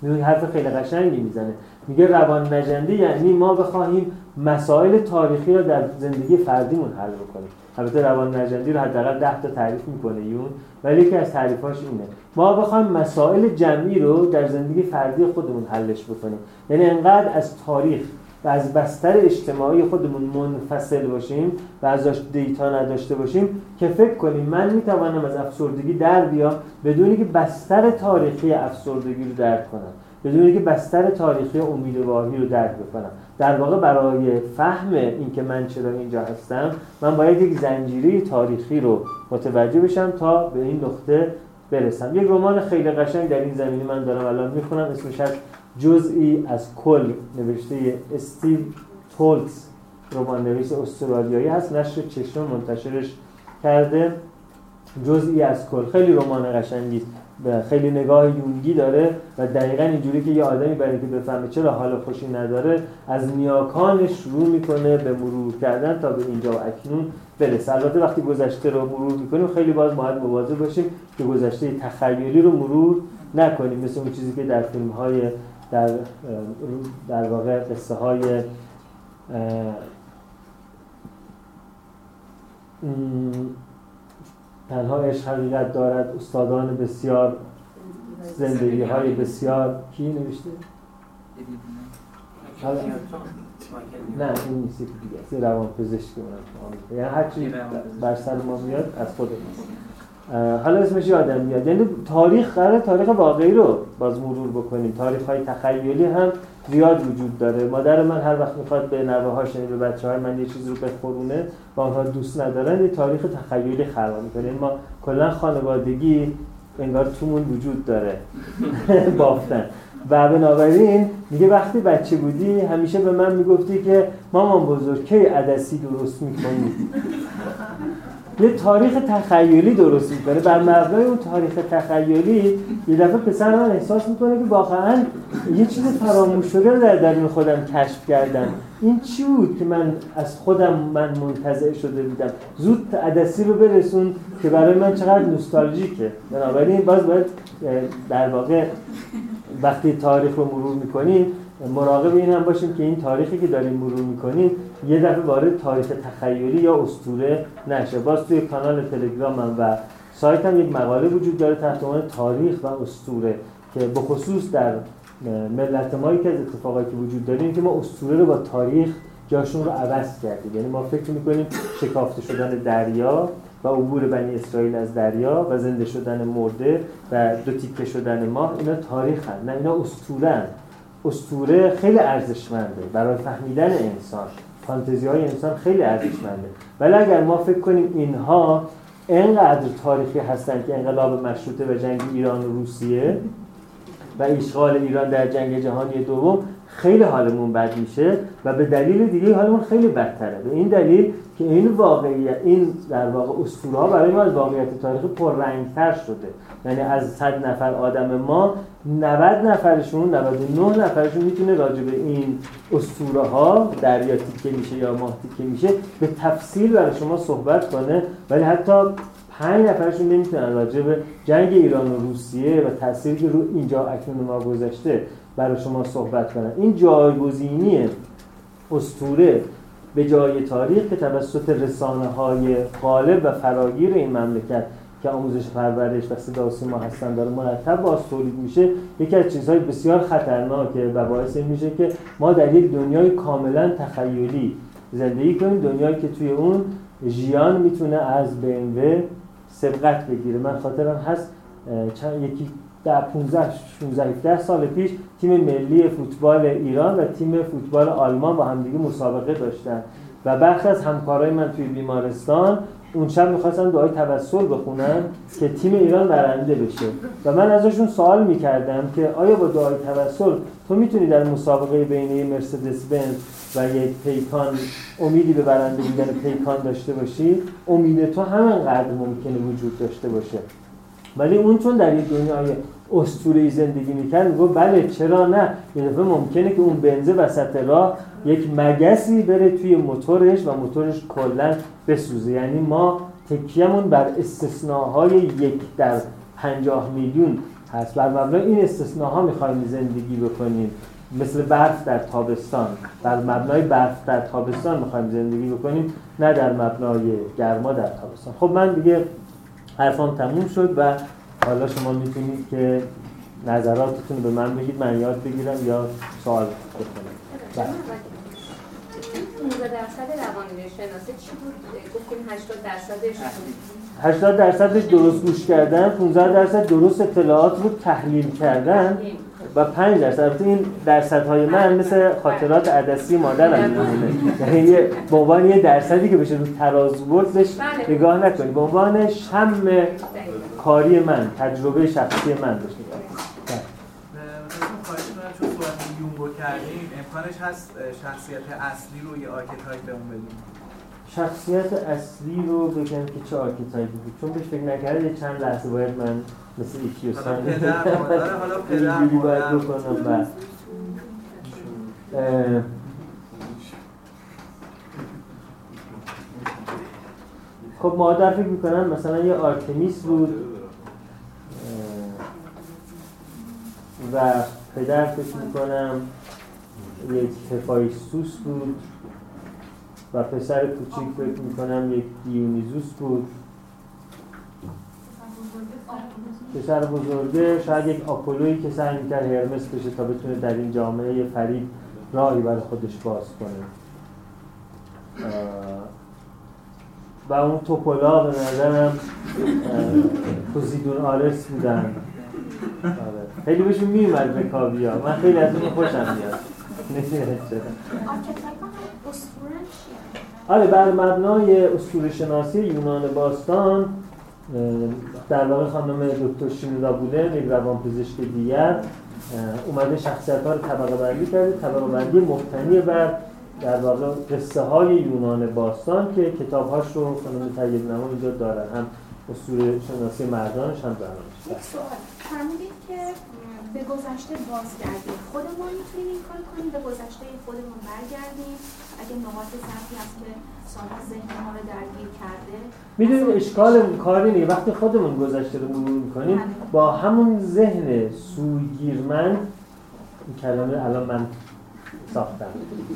میگه حرف خیلی قشنگی میزنه، میگه روان نجنده یعنی ما بخواهیم مسائل تاریخی رو در زندگی فردیمون حل بکنیم. البته روان نجندی رو حداقل ده تا تعریف میکنه یون، ولی یکی از تعریفاش اینه ما بخوایم مسائل جمعی رو در زندگی فردی خودمون حلش بکنیم. یعنی انقدر از تاریخ و از بستر اجتماعی خودمون منفصل باشیم و ازش دیتا نداشته باشیم که فکر کنیم من میتوانم از افسردگی در بیام بدون اینکه بستر تاریخی افسردگی رو درک کنم، بدون اینکه بستر تاریخی امیدواری رو درک بکنم. در واقع برای فهم این که من چرا اینجا هستم، من باید یک زنجیره تاریخی رو متوجه بشم تا به این نقطه برسم. یک رمان خیلی قشنگ در این زمینه من دارم الان میخونم، اسمش از جزئی از کل، نوشته استیو تولتز، رمان نویس استرالیایی هست، نشر چشم منتشرش کرده. جزئی از کل خیلی رمان قشنگیه، خیلی نگاه یونگی داره و دقیقاً اینجوری که یه آدمی برای اینکه بفهمه چرا حال خوشی نداره، از نیاکانش شروع میکنه به مرور کردن تا به اینجا و اکنون برسه. البته وقتی گذشته رو مرور میکنیم خیلی باز باید مواظب باشیم که گذشته تخیلی رو مرور نکنیم، مثل اون چیزی که در فیلم‌های در در واقع قصه های تنها عشق حقیقت دارد، استادان بسیار، زندگی های بسیار، کی نوشته؟ نه این نیست، دیگه است، روان پزشکی من. یعنی هر چی بر سر ما میاد از خود ماست. حالا اسمش یادم میاد. یعنی تاریخ قرار تاریخ واقعی رو باز مرور بکنیم. تاریخ های تخیلی هم زیاد وجود داره. مادر من هر وقت میخواد به نوه‌هاش یا به بچه‌های من یه چیزی رو بخورونه و اونها دوست ندارن، یه تاریخ تخیلی خلق می‌کنه. ما کلا خانوادگی انگار تومون وجود داره بافتن. و بنابراین میگه وقتی بچه بودی همیشه به من میگفتی که مامان بزرگ کی عدسی درست می‌کنی؟ یه تاریخ تخیلی درست می‌کنه. بر مبنای اون تاریخ تخیلی یه دفعه پسر من احساس می‌کنه که واقعاً یه چیز فراموش شده در درون خودم کشف کردم. این چی بود که من از خودم من منتزع شده بودم؟ زود عدسی رو برسون که برای من چقدر نوستالژیکه. بنابراین باز باید در واقع وقتی تاریخ رو مرور می‌کنیم مراقب این هم باشیم که این تاریخی که داریم مرور می‌کنیم یه دفعه وارد تاریخ تخیلی یا اسطوره نشه. باز توی کانال تلگرامم و سایتم یک مقاله وجود داره تحت عنوان تاریخ و اسطوره که به خصوص در ملت ما یکی از اتفاقاتی که وجود داره اینه که ما اسطوره رو با تاریخ جاشون رو عوض کردیم. یعنی ما فکر می‌کنیم شکافته شدن دریا و عبور بنی اسرائیل از دریا و زنده شدن مرده و دو تیکه شدن ماه اینا تاریخن، نه اینا اسطوره‌ان. اسطوره خیلی ارزشمنده برای فهمیدن انسان، فانتزی‌های انسان خیلی ارزشمنده، ولی اگر ما فکر کنیم اینها اینقدر تاریخی هستن که انقلاب مشروطه و جنگ ایران و روسیه و اشغال ایران در جنگ جهانی دوم خیلی حالمون بد میشه و به دلیل دیگه حالمون خیلی بدتره. به این دلیل که این واقعیت، این در واقع اسطوره‌ها برای ما از واقعیت تاریخی پررنگ‌تر شده. یعنی از صد نفر آدم ما نود نفرشون، نود و نه نفرشون میتونه راجع به این اسطوره‌ها، دریا تیکه میشه یا ماه تیکه میشه، به تفصیل برای شما صحبت کنه، ولی حتی پنج نفرشون نمیتونن راجع به جنگ ایران و روسیه و تأثیری که رو اینجا اکنون ما گذشته برای شما صحبت کنن. این جایگزینی اسطوره به جای تاریخ که توسط رسانه‌های غالب و فراگیر این مملکت که آموزش پرورش و صدا و سیما هستن داره مرتب باز تولید میشه، یکی از چیزهای بسیار خطرناکه و باعث این میشه که ما در یک دنیای کاملا تخیلی زندگی کنیم، دنیایی که توی اون ژیان میتونه از بی ام و سبقت بگیره. من خاطرم هست چند یکی در پانزده شانزده سال پیش تیم ملی فوتبال ایران و تیم فوتبال آلمان با همدیگه مسابقه داشتن و برخی از همکارای من توی بیمارستان اون شب می‌خواستن دعای توسل بخونن که تیم ایران برنده بشه و من ازشون سوال می‌کردم که آیا با دعای توسل تو می‌تونی در مسابقه بین یه مرسدس بنز و یه پیکان امیدی به برنده بودن پیکان داشته باشی؟ امید تو همینقدر ممکنه وجود داشته باشه. ولی اون چون در یه دنیای اسطوره‌ای زندگی می‌کرد گفت بله چرا نه، یه دفعه ممکنه که اون بنزه وسط راه یک مگسی بره توی موتورش و موتورش کلاً بسوزه. یعنی ما تکیه‌مون بر استثناهای یک در پنجاه میلیون هست، بر مبنای این استثناها می‌خوایم زندگی بکنیم، مثل برف در تابستان، بر مبنای برف در تابستان می‌خوایم زندگی بکنیم، نه در مبنای گرما در تابستان. خب من دیگه حرفم تموم شد و حالا شما میتونید که نظراتتون رو به من بگید، من یاد بگیرم یا سوال بکنم. بله. درصد روانشناسی چی بود؟ گفتیم هشتاد درصدش هشتاد درصدش درست گوش کردن، پانزده درصد درست اطلاعات رو تحلیل کردن و پنج درصد. البته این درصدهای من مثل خاطرات عدسی مادرم میمونه. یعنی به عنوان یه درصدی که بشه رو ترازو بردش نگاه نکنی، به عنوان شم کاری من، تجربه شخصی من بشه نگاه کنید. چون صورت یونگو کردیم امکانش هست شخصیت اصلی رو یه آرکیتایپ بهمون بدیم؟ شخصیت اصلی رو بگم که چه آرکیتایپی بود؟ چون بهش فکر نکرده چند لحظه باید من مثل ایکیوسان حالا پدر مادر حالا پدر مادر بکنم. خب مادر فکر میکنم مثلا یه آرتمیس بود و پدر فکر میکنم یک هفایستوس بود و پسر کوچیک فکر میکنم یک دیونیزوس بود. پسر بزرگه شاید یک آپولویی که سعی میکرد هرمس بشه تا بتونه در این جامعه فریب راهی برای خودش باز کنه. و اون توپولا به نظرم پوزیدون آرس بودن. آره. خیلی بهشون میومد به کابیا، من خیلی از اون خوشم میاد. نمیشه چرا. آره بر مبنای اسطوره شناسی یونان باستان در واقع خانم دکتر شینودا بولن، یک روانپزشک دیگر، اومده شخصیت‌ها رو طبقه بندی کرده، طبقه بندی مبتنی بر در واقع قصه های یونان باستان که کتاب‌هاش رو خانم طیب نما اینجا دارن، هم اسطوره شناسی مردانش هم زنانش. فرمودید که به گذشته بازگردیم، خودمون میتونیم این کار کنیم، به گذشته خودمون برگردیم اگه نقاط ضعفی هست که سال‌ها ذهن ما رو درگیر کرده. میدونیم اشکال کاری نیست، وقتی خودمون گذشته رو مرور میکنیم با همون ذهن سوگیرمند، این کلمه الان من ساختم،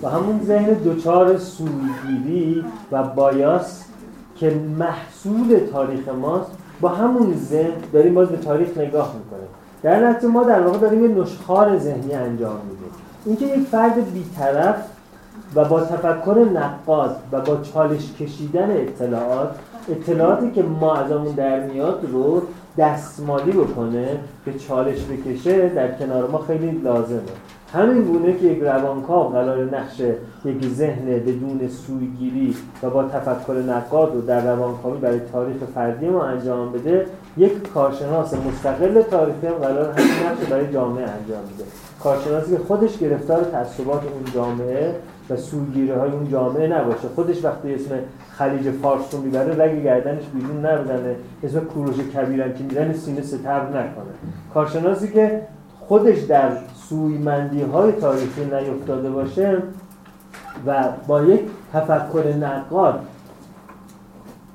با همون ذهن دوچار سوگیری و بایاس که محصول تاریخ ماست، با همون ذهن داریم باز به تاریخ نگاه میکنیم. در نتیجه ما در واقع داریم یه نشخوار ذهنی انجام میدیم. اینکه یک فرد بی‌طرف و با تفکر نقاد و با چالش کشیدن اطلاعات، اطلاعاتی که ما ازمون در میاد رو دستمالی بکنه، به چالش بکشه، در کنار ما خیلی لازمه. همین گونه که یک روانکاو قرار نقش یک ذهن بدون سویگیری و با تفکر نقاد رو در روانکاوی برای تاریخ فردی ما انجام بده، یک کارشناس مستقل تاریخی هم قرار همین نقش برای جامعه انجام بده. کارشناسی که خودش گرفتار تعصبات اون جامعه و سویگیری‌های اون جامعه نباشه، خودش وقتی اسم خلیج فارس رو میبره رگ گردنش بیرون نبرنه، اسم کوروش کبیرم که میدن سینه ستبر نکنه. کارشناسی که خودش در سویمندی‌های تاریخی نیفتاده باشه و با یک تفکر نقاد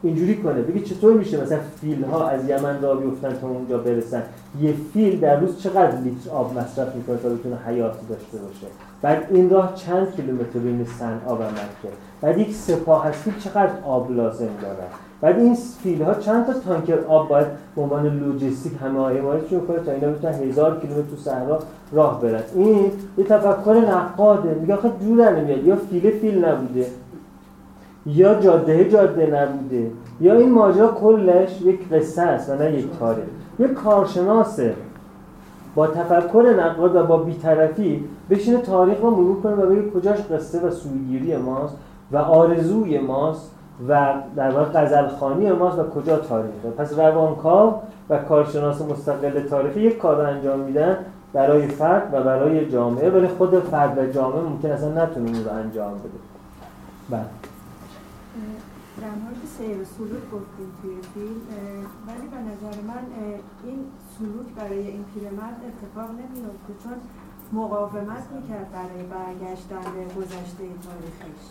اینجوری کنه بگه چطور میشه مثلا فیل‌ها از یمن راه بیفتن تا اونجا برسن، یه فیل در روز چقدر لیتر آب مصرف میکنه تا بتونه حیات داشته باشه، بعد این راه چند کیلومتر بین صنعا و مکه، بعد یک سپاه از فیل چقدر آب لازم داره، بعد این فیل‌ها چند تا تانکر آب باید به عنوان لوجستیک همه حمایتشون کنه تا اینا بتونن هزار کیلومتر تو صحرا راه برن. این یه تفکر نقاده، میگه آخه جور نمیاد، یا فیل فیل نبوده، یا جاده جاده نبوده، یا این ماجرا کلش یک قصه است و نه یک تاریخ. یک کارشناس با تفکر نقاد و با بی‌طرفی بشینه تاریخ رو مرور کنه و بگه کجاش قصه و سویگیری ماست و آرزوی ماست و در واقع غزلخوانی ماست و کجا تاریخه. پس روانکاو و کارشناس مستقل تاریخی یک کار انجام میدن برای فرد و برای جامعه، ولی خود فرد و جامعه ممکن اصلا نتونه اون رو انجام بده. بله. در مورد سیر و سلوک گفتیم توی فیلم، ولی به نظر من این سلوک برای این پیرمرد اتفاق نمی‌افته چون مقاومت میکرد برای برگشتن به گذشته تاریخش.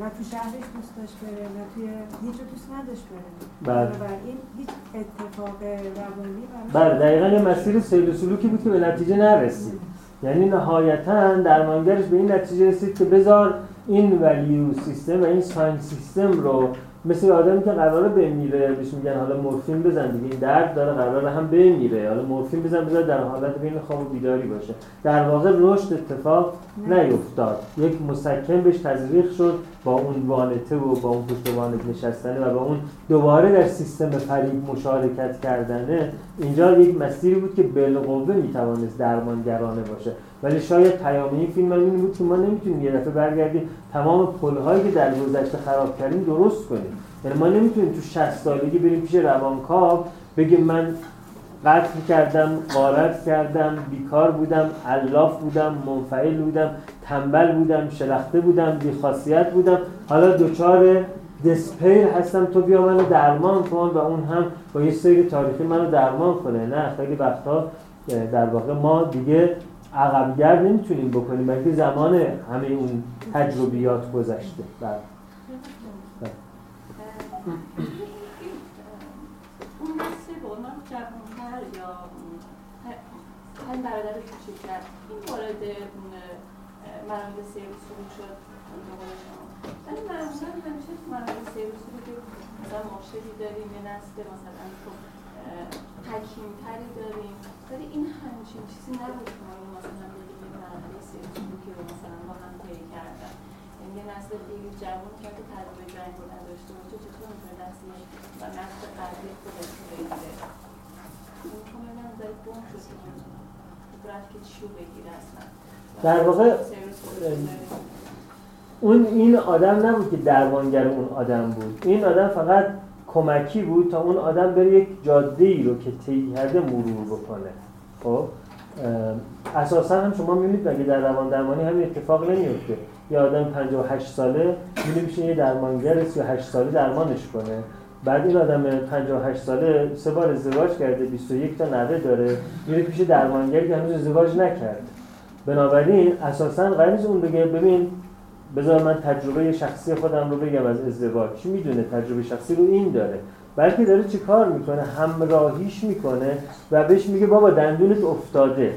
نه تو شهرش دوست داشت بره، نه توی هیچ دوست نداشت بره. بنابراین هیچ اتفاق روانی برای بله دقیقاً یه مسیر سیر و سلوکی بود که به نتیجه نرسید. یعنی نهایتاً درمانگرش به این نتیجه رسید که بذار این ولیو سیستم و این ساین سیستم رو مثل آدمی که قراره بمیره بهش میگن حالا مورفین بزن دیگه این درد داره قراره هم بمیره، حالا مورفین بزن بذار در حالت بین خواب و بیداری باشه. در واقع رشد اتفاق نیفتاد، یک مسکن بهش تزریق شد با اون والته و با اون پشتوانه نشستنه و با اون دوباره در سیستم فریب مشارکت کردنه. اینجا یک مسیری بود که بالقوه میتوانست درمانگرانه باشه، ولی شاید پیامی فیلم این بود که ما نمیتونیم یه دفعه برگردیم تمام پل‌هایی که در گذشته خراب کردیم درست کنیم. یعنی ما نمیتونیم تو شصت سالگی بریم پیش روانکاو بگیم من قتل کردم، غارت کردم، بیکار بودم، علاف بودم، منفعل بودم، تنبل بودم، شلخته بودم، بی‌خاصیت بودم، حالا دوچار دسپیر هستم تو بیا منو درمان کن و اون هم با یه سری تاریخی منو درمان کنه. نه، خیلی وقتا در واقع ما دیگه عقب‌گرد نمیتونیم بکنیم، بلکه زمان همه اون تجربیات گذشته. بله. بله. اون نسل بولمان جوان‌تر یا هم برادر کوچکتر این وارد مراحل سیر و سلوک شد دوباره شما. ولی معمولاً همیشه تو مراحل سیر و سلوک مثلا معاشری داریم، یه نسل مثلا تو حکیم‌تری داریم، ولی این همچین چیزی نبود که ما این مثلا بگیم یه مراحل سیر و سلوکی رو مثلا با هم طی کردن. یه نسل دیگه جوان که تجربه جنگ رو نداشته باشه چطور میتونه نسل و نسل قبلی خودش رو بگیره؟ اون تو منم داره گم شده برد که چی رو بگیره اصلا. در واقع اون این آدم نبود که درمانگر اون آدم بود، این آدم فقط کمکی بود تا اون آدم بره یک جاده‌ای رو که طی کرده مرور بکنه. خب اساسا هم شما میبینید مگه در روان درمانی همین اتفاق نمیفته؟ یه آدم پنجاه و هشت ساله میشه یه درمانگر سی و هشت ساله درمانش کنه، بعد این آدم پنجاه و هشت ساله سه بار ازدواج کرده، بیست و یک تا نوه داره، میره پیش درمانگری که هنوز ازدواج نکرده. بنابراین اساساً غیر از اون بگه ببین بذار من تجربه شخصی خودم رو بگم از ازدواج، چی میدونه تجربه شخصی رو این داره، بلکه داره چی کار میکنه، همراهیش میکنه و بهش میگه بابا دندونت افتاده،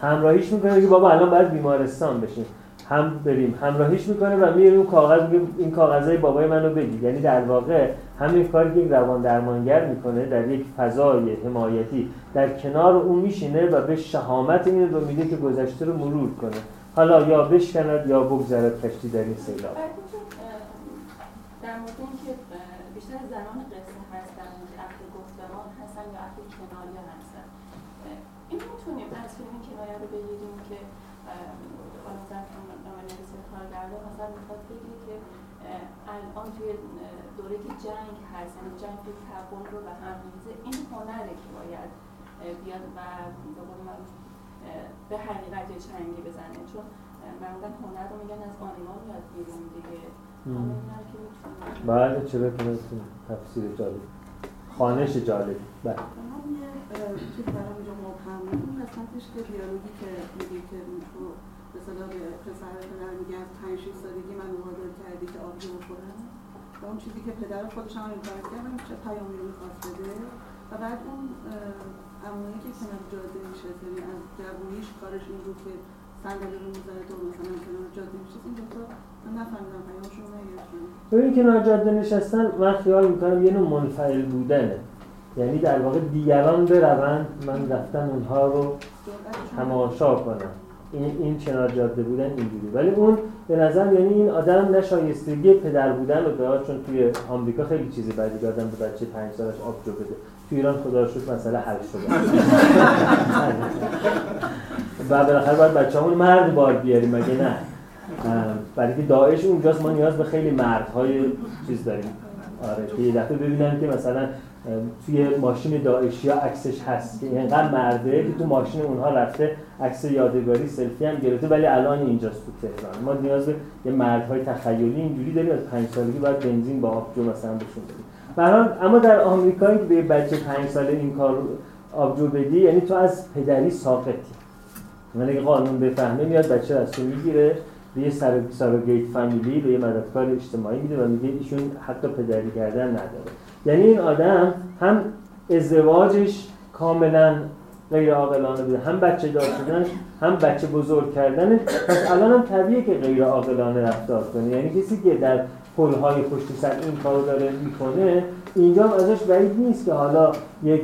همراهیش میکنه میگه بابا الان باید بیمارستان بشین، هم بریم همراهیش میکنه و میره اون کاغذ میگه این کاغذای بابای منو بدید. یعنی در واقع همین کاری که یک روان درمانگر میکنه در یک فضای حمایتی در کنار اون میشینه و به شهامت این رو میده که گذشته رو مرور کنه، حالا یا بشکند یا بگذرد کشتی در این سیلاب. در مورد اینکه بیشتر زنان قصه هستن که اهل گفتمان هستن یا اهل کنایه هستن، این میتونیم از فیلم کنایه رو بگیریم که مثلا نامه‌نویس کارگردا مثلا میخواد بگه که الان توی دوره که جنگ هست، یعنی جنگ توی تقول رو به هم میزه، این هنره که باید بیاد و به حقیقت یه چنگی بزنه، چون معمولا هنر رو میگن از آنیما میاد بیرون دیگه. بله، چرا که نستیم تفسیر جالب، خانش جالب. بله چیز برام اینجا مبهم بود، اون قسمتش که دیالوگی که میگه که تو مثلا به پسر پدر میگه از پنج شش سالگی من وادار کردی که آبجو بخورم، و اون چیزی که پدر خودش هم امضا کرده چه پیامی رو میخواست بده، و بعد اون عمویی که کنار جاده میشه، یعنی از جوونیش کارش این بود که صندلی رو میذاره تو مثلا کنار جاده میشه. این دو تا من نفهمیدم پیامشون رو نگرفتم. ببین کنار جاده نشستن من خیال میکنم یه نوع منفعل بودنه، یعنی در واقع دیگران بروند من رفتن اونها رو تماشا کنم. این این کنار جاده بودن اینجوری. ولی اون به نظر یعنی این آدم نشایستگی پدر بودن رو داره، چون توی آمریکا خیلی چیزی بدی که آدم به بچه پنج سالش آبجو بده. توی ایران خدا رو شکر مسئله حل شده. و بالاخره باید بچه‌مون مرد بار بیاریم مگه نه؟ برای که داعش اونجاست، ما نیاز به خیلی مردهای چیز داریم. آره، یه دفعه ببینن که مثلا توی ماشین داعشی ها عکسش هست که اینقدر مرده که تو ماشین اونها رفته عکس یادگاری سلفی هم گرفته، ولی الان اینجاست تو تهران. ما نیاز به یه مردهای تخیلی اینجوری داریم، از پنج سالگی باید بنزین با آبجو مثلا بهشون بدیم. برای اما در آمریکا اینکه به بچه پنج ساله این کار آبجو بدی یعنی تو از پدری ساقطی. من اگه قانون بفهمه میاد بچه از تو میگیره، به یه سروگیت فامیلی، به یه مددکار اجتماعی میده و میگه ایشون حتی پدری کردن نداره. یعنی این آدم هم ازدواجش کاملا غیر عاقلانه بوده، هم بچه دار شدنش، هم بچه بزرگ کردنش. پس الان هم طبیعیه که غیر عاقلانه رفتار کنه. یعنی کسی که در پل‌های پشت سر این کارو داره میکنه، اینجا هم ازش بعید نیست که حالا یک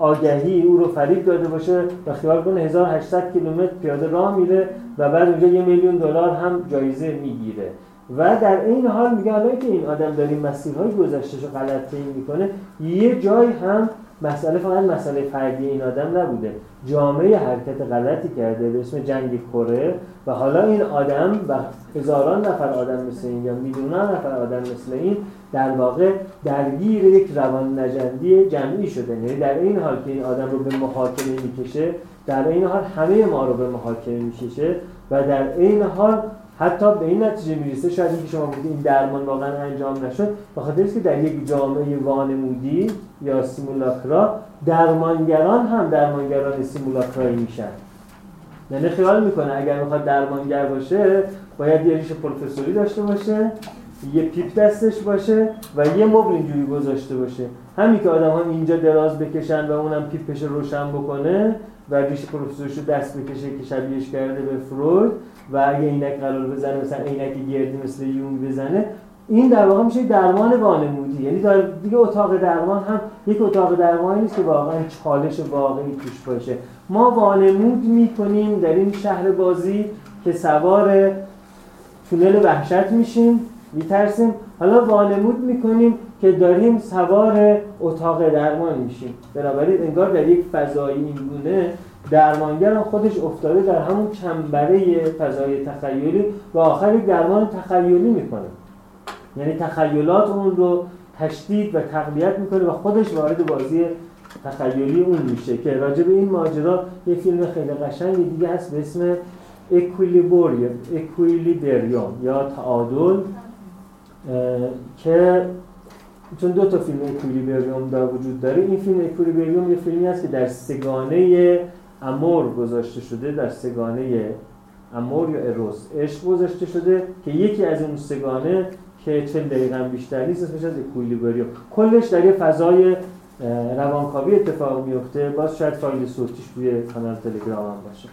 آگهی او رو فریب داده باشه و خیال کنه هزار و هشتصد کیلومتر پیاده راه میره و بعد اونجا یه میلیون دلار هم جایزه میگیره. و در این حال میگه حالا که این آدم داره مسیرهای گذشته‌شو غلط تعیین میکنه، یه جای هم مسئله فقط مسئله فردی این آدم نبوده، جامعه حرکت غلطی کرده به اسم جنگ کره، و حالا این آدم و هزاران نفر آدم مثل این یا میلیون‌ها نفر آدم مثل این در واقع درگیر یک روان نجندی جمعی شده. یعنی در این حال که این آدم رو به محاکمه میکشه، در این حال همه ما رو به محاکمه میکشه، و در این حال حتی به این نتیجه میرسه شاید اینکه شما بودید این درمان واقعا انجام نشد، بخاطر اینکه در یک جامعه وانمودی یا سیمولاکرا درمانگران هم درمانگران سیمولاکرایی میشن. یعنی خیال میکنه اگر میخواد درمانگر باشه باید یه ریش پروفسوری داشته باشه، یه پیپ دستش باشه و یه مبل اینجوری گذاشته باشه. همین که آدم هم اینجا دراز بکشن و اونم پیپش روشن بکنه و ریش پروفسورشو دست بکشه که شبیهش کرده به فروید، و اگه عینک قرار بزنه مثلا عینک گردی مثل یونگ بزنه، این در واقع میشه درمان وانمودی. یعنی در دیگه اتاق درمان هم یک اتاق درمانی نیست که واقعا چالش واقعی توش باشه. ما وانمود میکنیم در این شهر بازی که سوار تونل وحشت میشیم، میترسیم. حالا وانمود میکنیم که داریم سوار اتاق درمان میشیم. بنابراین انگار در یک فضای اینگونه درمانگر خودش افتاده در همون چنبره فضای تخیلی و آخر یک درمان تخیلی میکنه. یعنی تخیلات اون رو تشدید و تقویت میکنه و خودش وارد بازی تخیلی اون میشه. که راجع به این ماجرا یه فیلم خیلی قشنگی دیگه هست به اسم اکویلیبریوم اکویلیبریوم یا تعادل، که چون دو تا فیلم اکویلیبریوم در وجود داره، این فیلم اکویلیبریوم یه فیلمی هست که در سگانه امور گذاشته شده، در سگانه امور یا اروس عشق گذاشته شده، که یکی از اون سگانه که چل دقیقا بیشتر نیست اسمش از اکویلیبریوم. کلش در یه فضای روانکاوی اتفاق میفته. باز شاید فایل صوتیش توی کانال تلگرام هم باشه.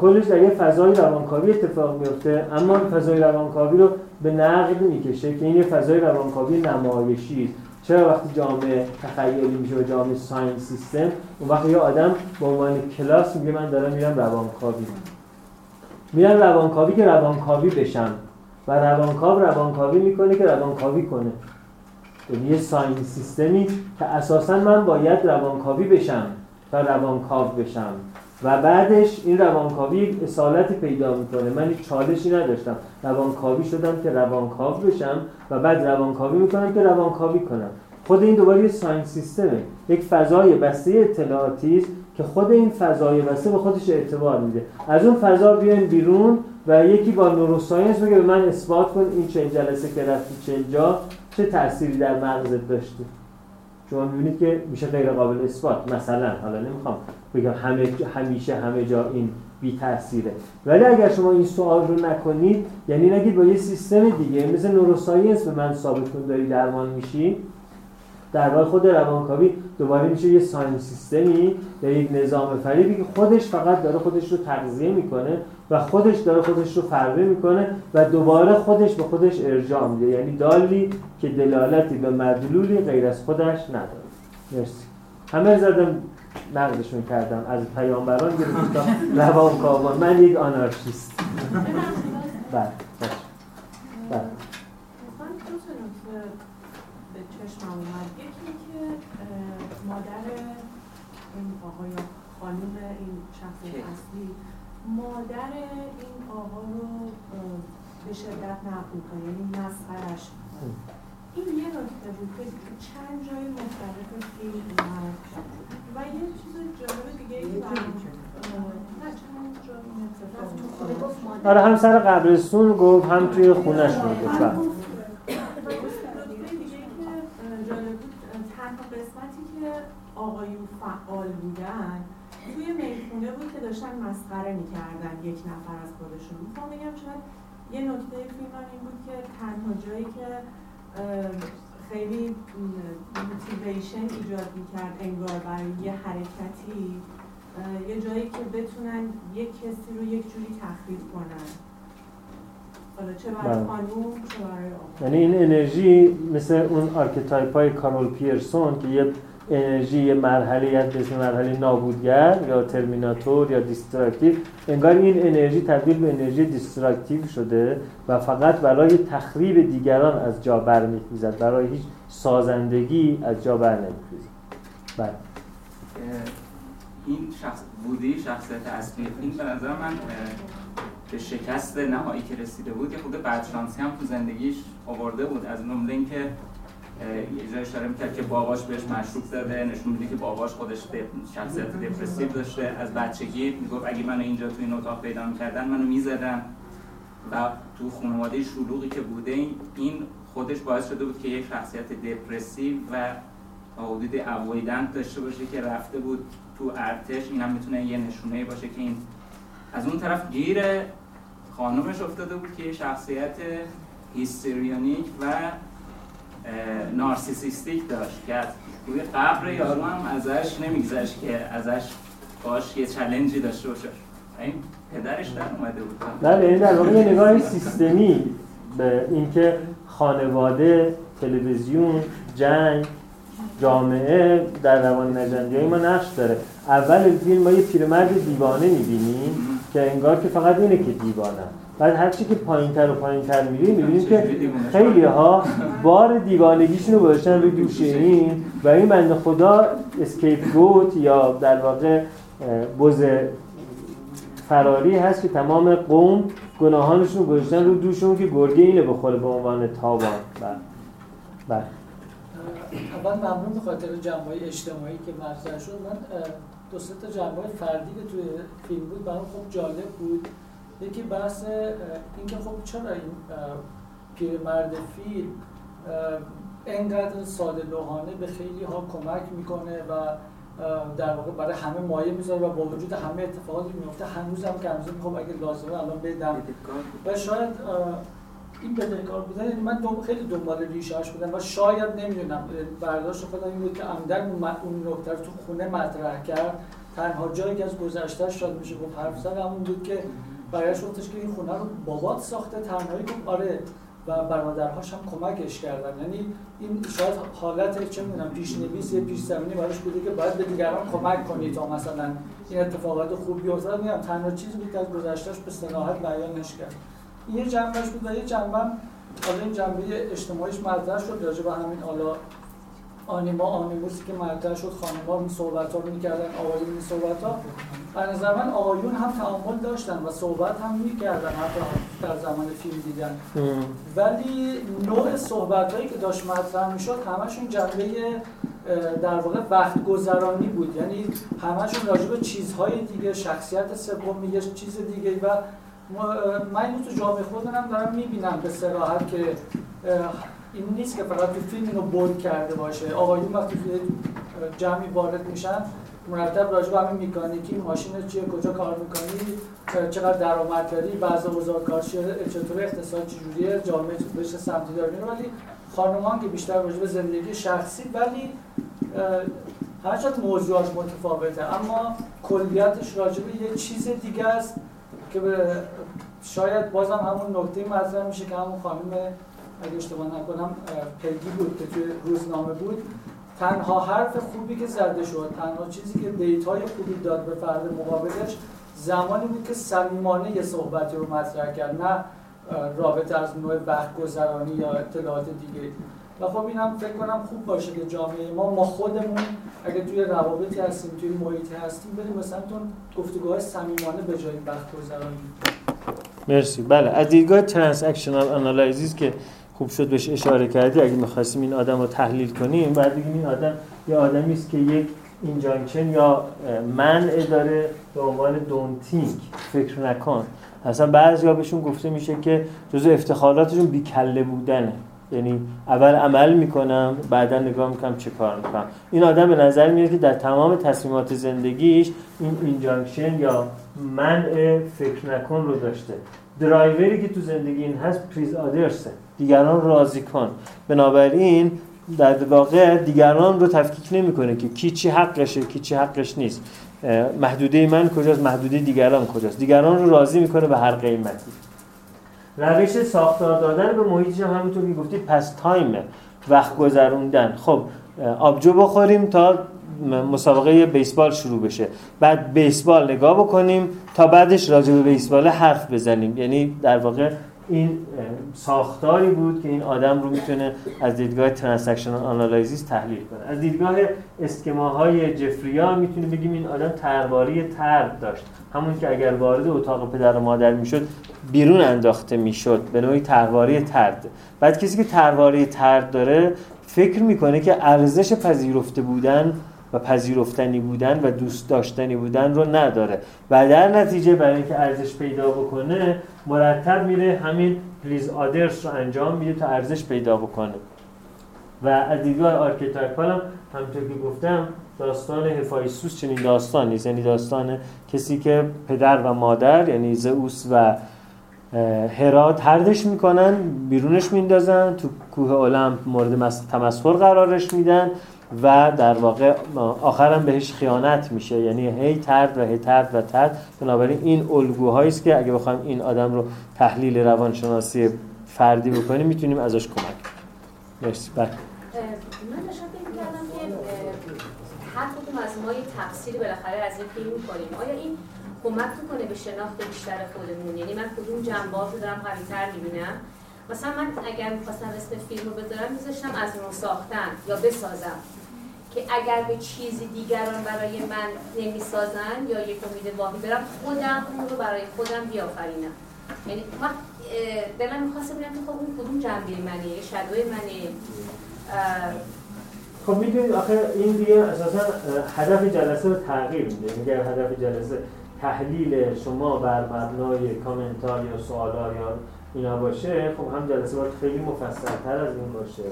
کلش در یه فضای روانکاوی اتفاق میفته، اما فضای روانکاوی رو به نقد میکشه که این یه فضای روانکاوی نمایشی است. چرا وقتی جامعه تخیلی میشه و جامعه ساینس سیستم، اون وقت یه آدم به عنوان کلاس میگه من دارم میرم روانکاوی، میرم روانکاوی که روانکاوی بشم، و روانکاو روانکاوی میکنه که روانکاوی کنه. یه ساینس سیستمی که اساساً من باید روانکاوی بشم تا روانکاو بشم. و بعدش این روانکاوی اصالت پیدا میکنه. من یک چالشی نداشتم، روانکاوی شدم که روانکاو بشم و بعد روانکاوی میکنم که روانکاوی کنم. خود این دوباره یه ساینس سیستمه، یک فضای بسته اطلاعاتی است که خود این فضای بسته به خودش اعتبار میده. از اون فضا بیاین بیرون و یکی با نوروساینس بگه به من اثبات کن این چند جلسه که رفتی چند جا چه تأثیری در مغزت داشته. شما میبینید که میشه غیر قابل اثبات. مثلا حالا نمیخوام بگم همه همیشه همه جا این بی تأثیره، ولی اگر شما این سوال رو نکنید، یعنی نگید با یه سیستم دیگه مثل نوروساینس به من ثابت کن داری درمان میشی، در واقع خود روانکاوی دوباره میشه یه ساینس سیستمی، یعنی یک نظام فریبی که خودش فقط داره خودش رو تغذیه میکنه و خودش داره خودش رو فربه میکنه و دوباره خودش به خودش ارجاع میده، یعنی دالی که دلالتی به مدلولی غیر از خودش نداره. مرسی. همه زدم نقدشون کردم، از پیامبران گرفت تا روانکاوان. من یک آنارشیست. بله بله اومد. یکی که مادر این آقا یا خانم این شخص اصلی مادر این آقا رو به شدت نقد کرد، یعنی مسخره‌اش کرد. این یه نکته بود که چند جای مختلف فیلم اومد و یه چیز جالب دیگه ای نه چند جا مختلف. آره هم سر قبرستون گفت، هم توی خونه‌ش گفت. آقایون فعال بودن توی میخونه بود که داشتن مسخره میکردن یک نفر از خودشون. میخوام بگم شاید یه نکته فیلمان این بود که تنها جایی که خیلی موتیویشن ایجاد میکرد انگار برای یه حرکتی، یه جایی که بتونن یک کسی رو یک جوری تخریب کنن، حالا چه برای خانوم چه برای آقا. یعنی این انرژی مثل اون آرکیتایپ های کارل پیرسون که یه انرژی مرحله از جسم مرحله نابودگر یا ترمیناتور یا دیستراکتیو، انگار این انرژی تبدیل به انرژی دیستراکتیو شده و فقط برای تخریب دیگران از جا برمی‌خیزد، برای هیچ سازندگی از جا برنمی‌خیزد. بله این شخص بودی شخصیت اصلی این به نظر من به شکست نهایی که رسیده بود یه خود بدشانسی هم تو زندگیش آورده بود، از جمله اینکه یه جایی اشاره میکرد که باباش بهش مشروب زده، نشون میده که باباش خودش شخصیت دپرسیو داشته از بچگی، میگفت اگه منو اینجا تو این اتاق پیدا میکردن منو میزدن و تو خانواده شلوغی که بوده این خودش باعث شده بود که یک شخصیت دپرسیو و حدود اوایدنت داشته باشه که رفته بود تو ارتش. این هم میتونه یه نشونه باشه که این از اون طرف گیر خانومش افتاده بود که شخصیت هیستریونیک و نارسیسیستیک داشت که روی قبر یارو هم ازش نمیگذشت که ازش باش یه چالنجی داشته باشه. این پدرش در اومده بود. بله این در واقع نگاه سیستمی به اینکه خانواده، تلویزیون، جنگ، جامعه در روان نجندی‌های ما نقش داره. اول فیلم ما یه پیرمرد دیوانه می‌بینیم که انگار که فقط اینه که دیوانه. بعد هرچی که پایین‌تر و پایین‌تر می‌ریم می‌بینیم که خیلی‌ها بار دیوانگیشون رو گذاشتن رو دوش این و این بنده خدا اسکیپ گوت یا در واقع بز فراری هست که تمام قوم گناهانشون رو گذاشتن رو دوشون که گرگه اینه بخوره به عنوان تاوان. بله بله اول ممنون به خاطر جنبه‌های اجتماعی که مطرح شد. من دو سه تا جنبه فردی که توی فیلم بود برام خوب جالب بود. یکی بحث اینکه خب چرا این پیرمرد فیلم اینقدر ساده لوحانه به خیلی ها کمک میکنه و در واقع برای همه مایه میذاره و با وجود همه اتفاقاتی میفته هنوز هم که هنوز میخوام اگه لازمه الان بدم و شاید این بدهکار بودن، یعنی من دوم خیلی دنبال ریشه‌اش بودم و شاید نمیدونم برداشت خودم این بود که عمدن اون نکته رو تو خونه مطرح کرد. تنها جایی که از گذشته‌اش شاید میشه گفت حرف زد همون بود که برایش گفتش که این خونه رو بابات ساخته تنهایی که آره و برادرهاش هم کمکش کردن، یعنی این شاید حالت چه میدونم پیش‌نویس یه پیش‌زمینی براش بوده که باید به دیگران کمک کنی تا مثلا این اتفاقات خوب بیفته. میگم تنها چیزی بود که از گذشته‌اش به صراحت بیانش کرد. این یه جنبهش بود و یه جنبه حالا این جنبه اجتماعیش مطرح شد راجع به همین حالا آنیما آنیموسی که مطرح شد، خانم‌ها این صحبت‌ها رو می‌کردن، آقایون این صحبت‌ها. به نظر من آقایون هم تعامل داشتن و صحبت هم می‌کردن، حتی در زمان فیلم دیدن. ولی نوع صحبت‌هایی که داشت مطرح می‌شد همشون جنبه در واقع وقت گذرانی بود، یعنی همشون راجع به چیزهای دیگه، شخصیت سوم میگه چیز دیگه و من اینو تو جامعه خودم دارم می‌بینم به صراحت که این نیست که فقط تو فیلم اینو بولد کرده باشه. آقایون وقتی جمعی وارد میشن مرتب راجع به همین مکانیکی، ماشین چیه، کجا کار میکنی، چقدر درآمد داری، بعضی اوضاع کارش چطوری، اقتصاد چجوریه، جامعه چه سمتی داره میره. ولی خانمان که بیشتر راجع به زندگی شخصی، ولی هرچند موضوعات متفاوته اما کلیتش راجع به یه چیز دیگه است که شاید بازم همون نکته مطرح میشه که همون خانم اگه اشتباه نکنم پیگی بود که توی روزنامه بود، تنها حرف خوبی که زده شد، تنها چیزی که دیتای خوبی داد به فرد مقابلش زمانی بود که صمیمانه یه صحبتی رو مطرح کرد، نه رابطه از نوع وقت‌گذرانی یا اطلاعات دیگه. و خب اینم فکر کنم خوب باشه که جامعه ما ما خودمون اگه توی روابطی هستیم، توی محیطی هستیم، بریم مثلا تو گفتگوهای صمیمانه به جای وقت‌گذرانی. مرسی. بله، از دیدگاه ترانزکشنال آنالیزیس که خوب شد بهش اشاره کردی، اگه می‌خواستیم این آدم رو تحلیل کنیم بعد بگیم این آدم یه آدمی است که یک اینجانکشن یا منع داره به عنوان don't think، فکر نکن. اصلا بعضیا بهشون گفته میشه که جزو افتخاراتشون بی‌کله بودنه، یعنی اول عمل میکنم بعدا نگاه میکنم چه کار میکنم. این آدم به نظر میاد که در تمام تصمیمات زندگیش این اینجانکشن یا منع فکر نکن رو داشته. درایوری که تو زندگی این هست پریز آدرسه، دیگران راضی کن. بنابراین در واقع دیگران رو تفکیک نمیکنه که کی چی حقشه کی چی حقش نیست، محدوده من کجاست محدوده دیگران کجاست، دیگران رو راضی میکنه به هر قیمتی. روش ساختار دادن به محیطش هم همونطور که گفتید پس تایمه، وقت گذروندن. خب آبجو بخوریم تا مسابقه بیسبال شروع بشه، بعد بیسبال نگاه بکنیم تا بعدش راجع به بیسبال حرف بزنیم. یعنی در واقع این ساختاری بود که این آدم رو میتونه از دیدگاه ترانزکشنال آنالیزیس تحلیل کنه. از دیدگاه اسکماهای جفریا میتونه بگیم این آدم ترواری طرد داشت، همون که اگر وارد اتاق پدر و مادر میشد بیرون انداخته میشد، به نوعی ترواری طرد. بعد کسی که ترواری طرد داره فکر میکنه که ارزش پذیرفته بودن و پذیرفتنی بودن و دوست داشتنی بودن رو نداره و در نتیجه برای اینکه ارزش پیدا بکنه مرتب میره همین پلیز آدرس رو انجام میده تا ارزش پیدا بکنه. و از دیدگاه آرکیتایپال هم همونطور که گفتم داستان هفایستوس چنین داستانی، یعنی داستان کسی که پدر و مادر یعنی زئوس و هرا طردش میکنن، بیرونش میندازن، تو کوه المپ مورد تمسخر قرارش میدن و در واقع آخر هم بهش خیانت میشه، یعنی هی طرد و هی طرد و طرد. بنابراین این الگوهایی است که اگه بخوایم این آدم رو تحلیل روانشناسی فردی بکنیم میتونیم ازش کمک کنیم. مرسی. بله، من داشتم فکر می‌کردم که هر کدوم از ما یه تفسیری بالاخره از این فیلم می‌کنیم، آیا این کمک می‌کنه به شناخت بیشتر خودمون؟ یعنی من کدوم جنبه‌هاشو دارم قوی‌تر می‌بینم؟ مثلا من اگر می‌خواستم اسم فیلم رو بذارم می‌ذاشتم از اون ساختن یا بسازم، که اگر به چیزی دیگران برای من نمیسازن یا یک امید واهی برم خودم اون رو برای خودم بیافرینم. یعنی من دلم می‌خواست ببینم که خب اون کدوم جنبه منه، شادوی منه. خب می‌دونید آخه این دیگه اساساً هدف جلسه رو تغییر میده. میگه هدف جلسه تحلیل شما بر مبنای کامنتار یا سوالا یا اینا باشه، خب هم جلسه باید خیلی مفصل‌تر از این باشه.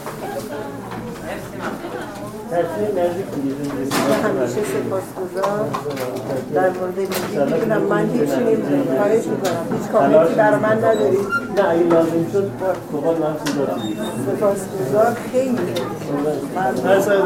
تصمیم نزدیک بودید همیشه سپاسگزار در مورد میگی میدونم من هیچی نمیدونم کارش میکنم هیچ کامنتی برای من ندارید نه اگه لازم شد باید کبال من سیدار سپاسگزار خیلی من سایده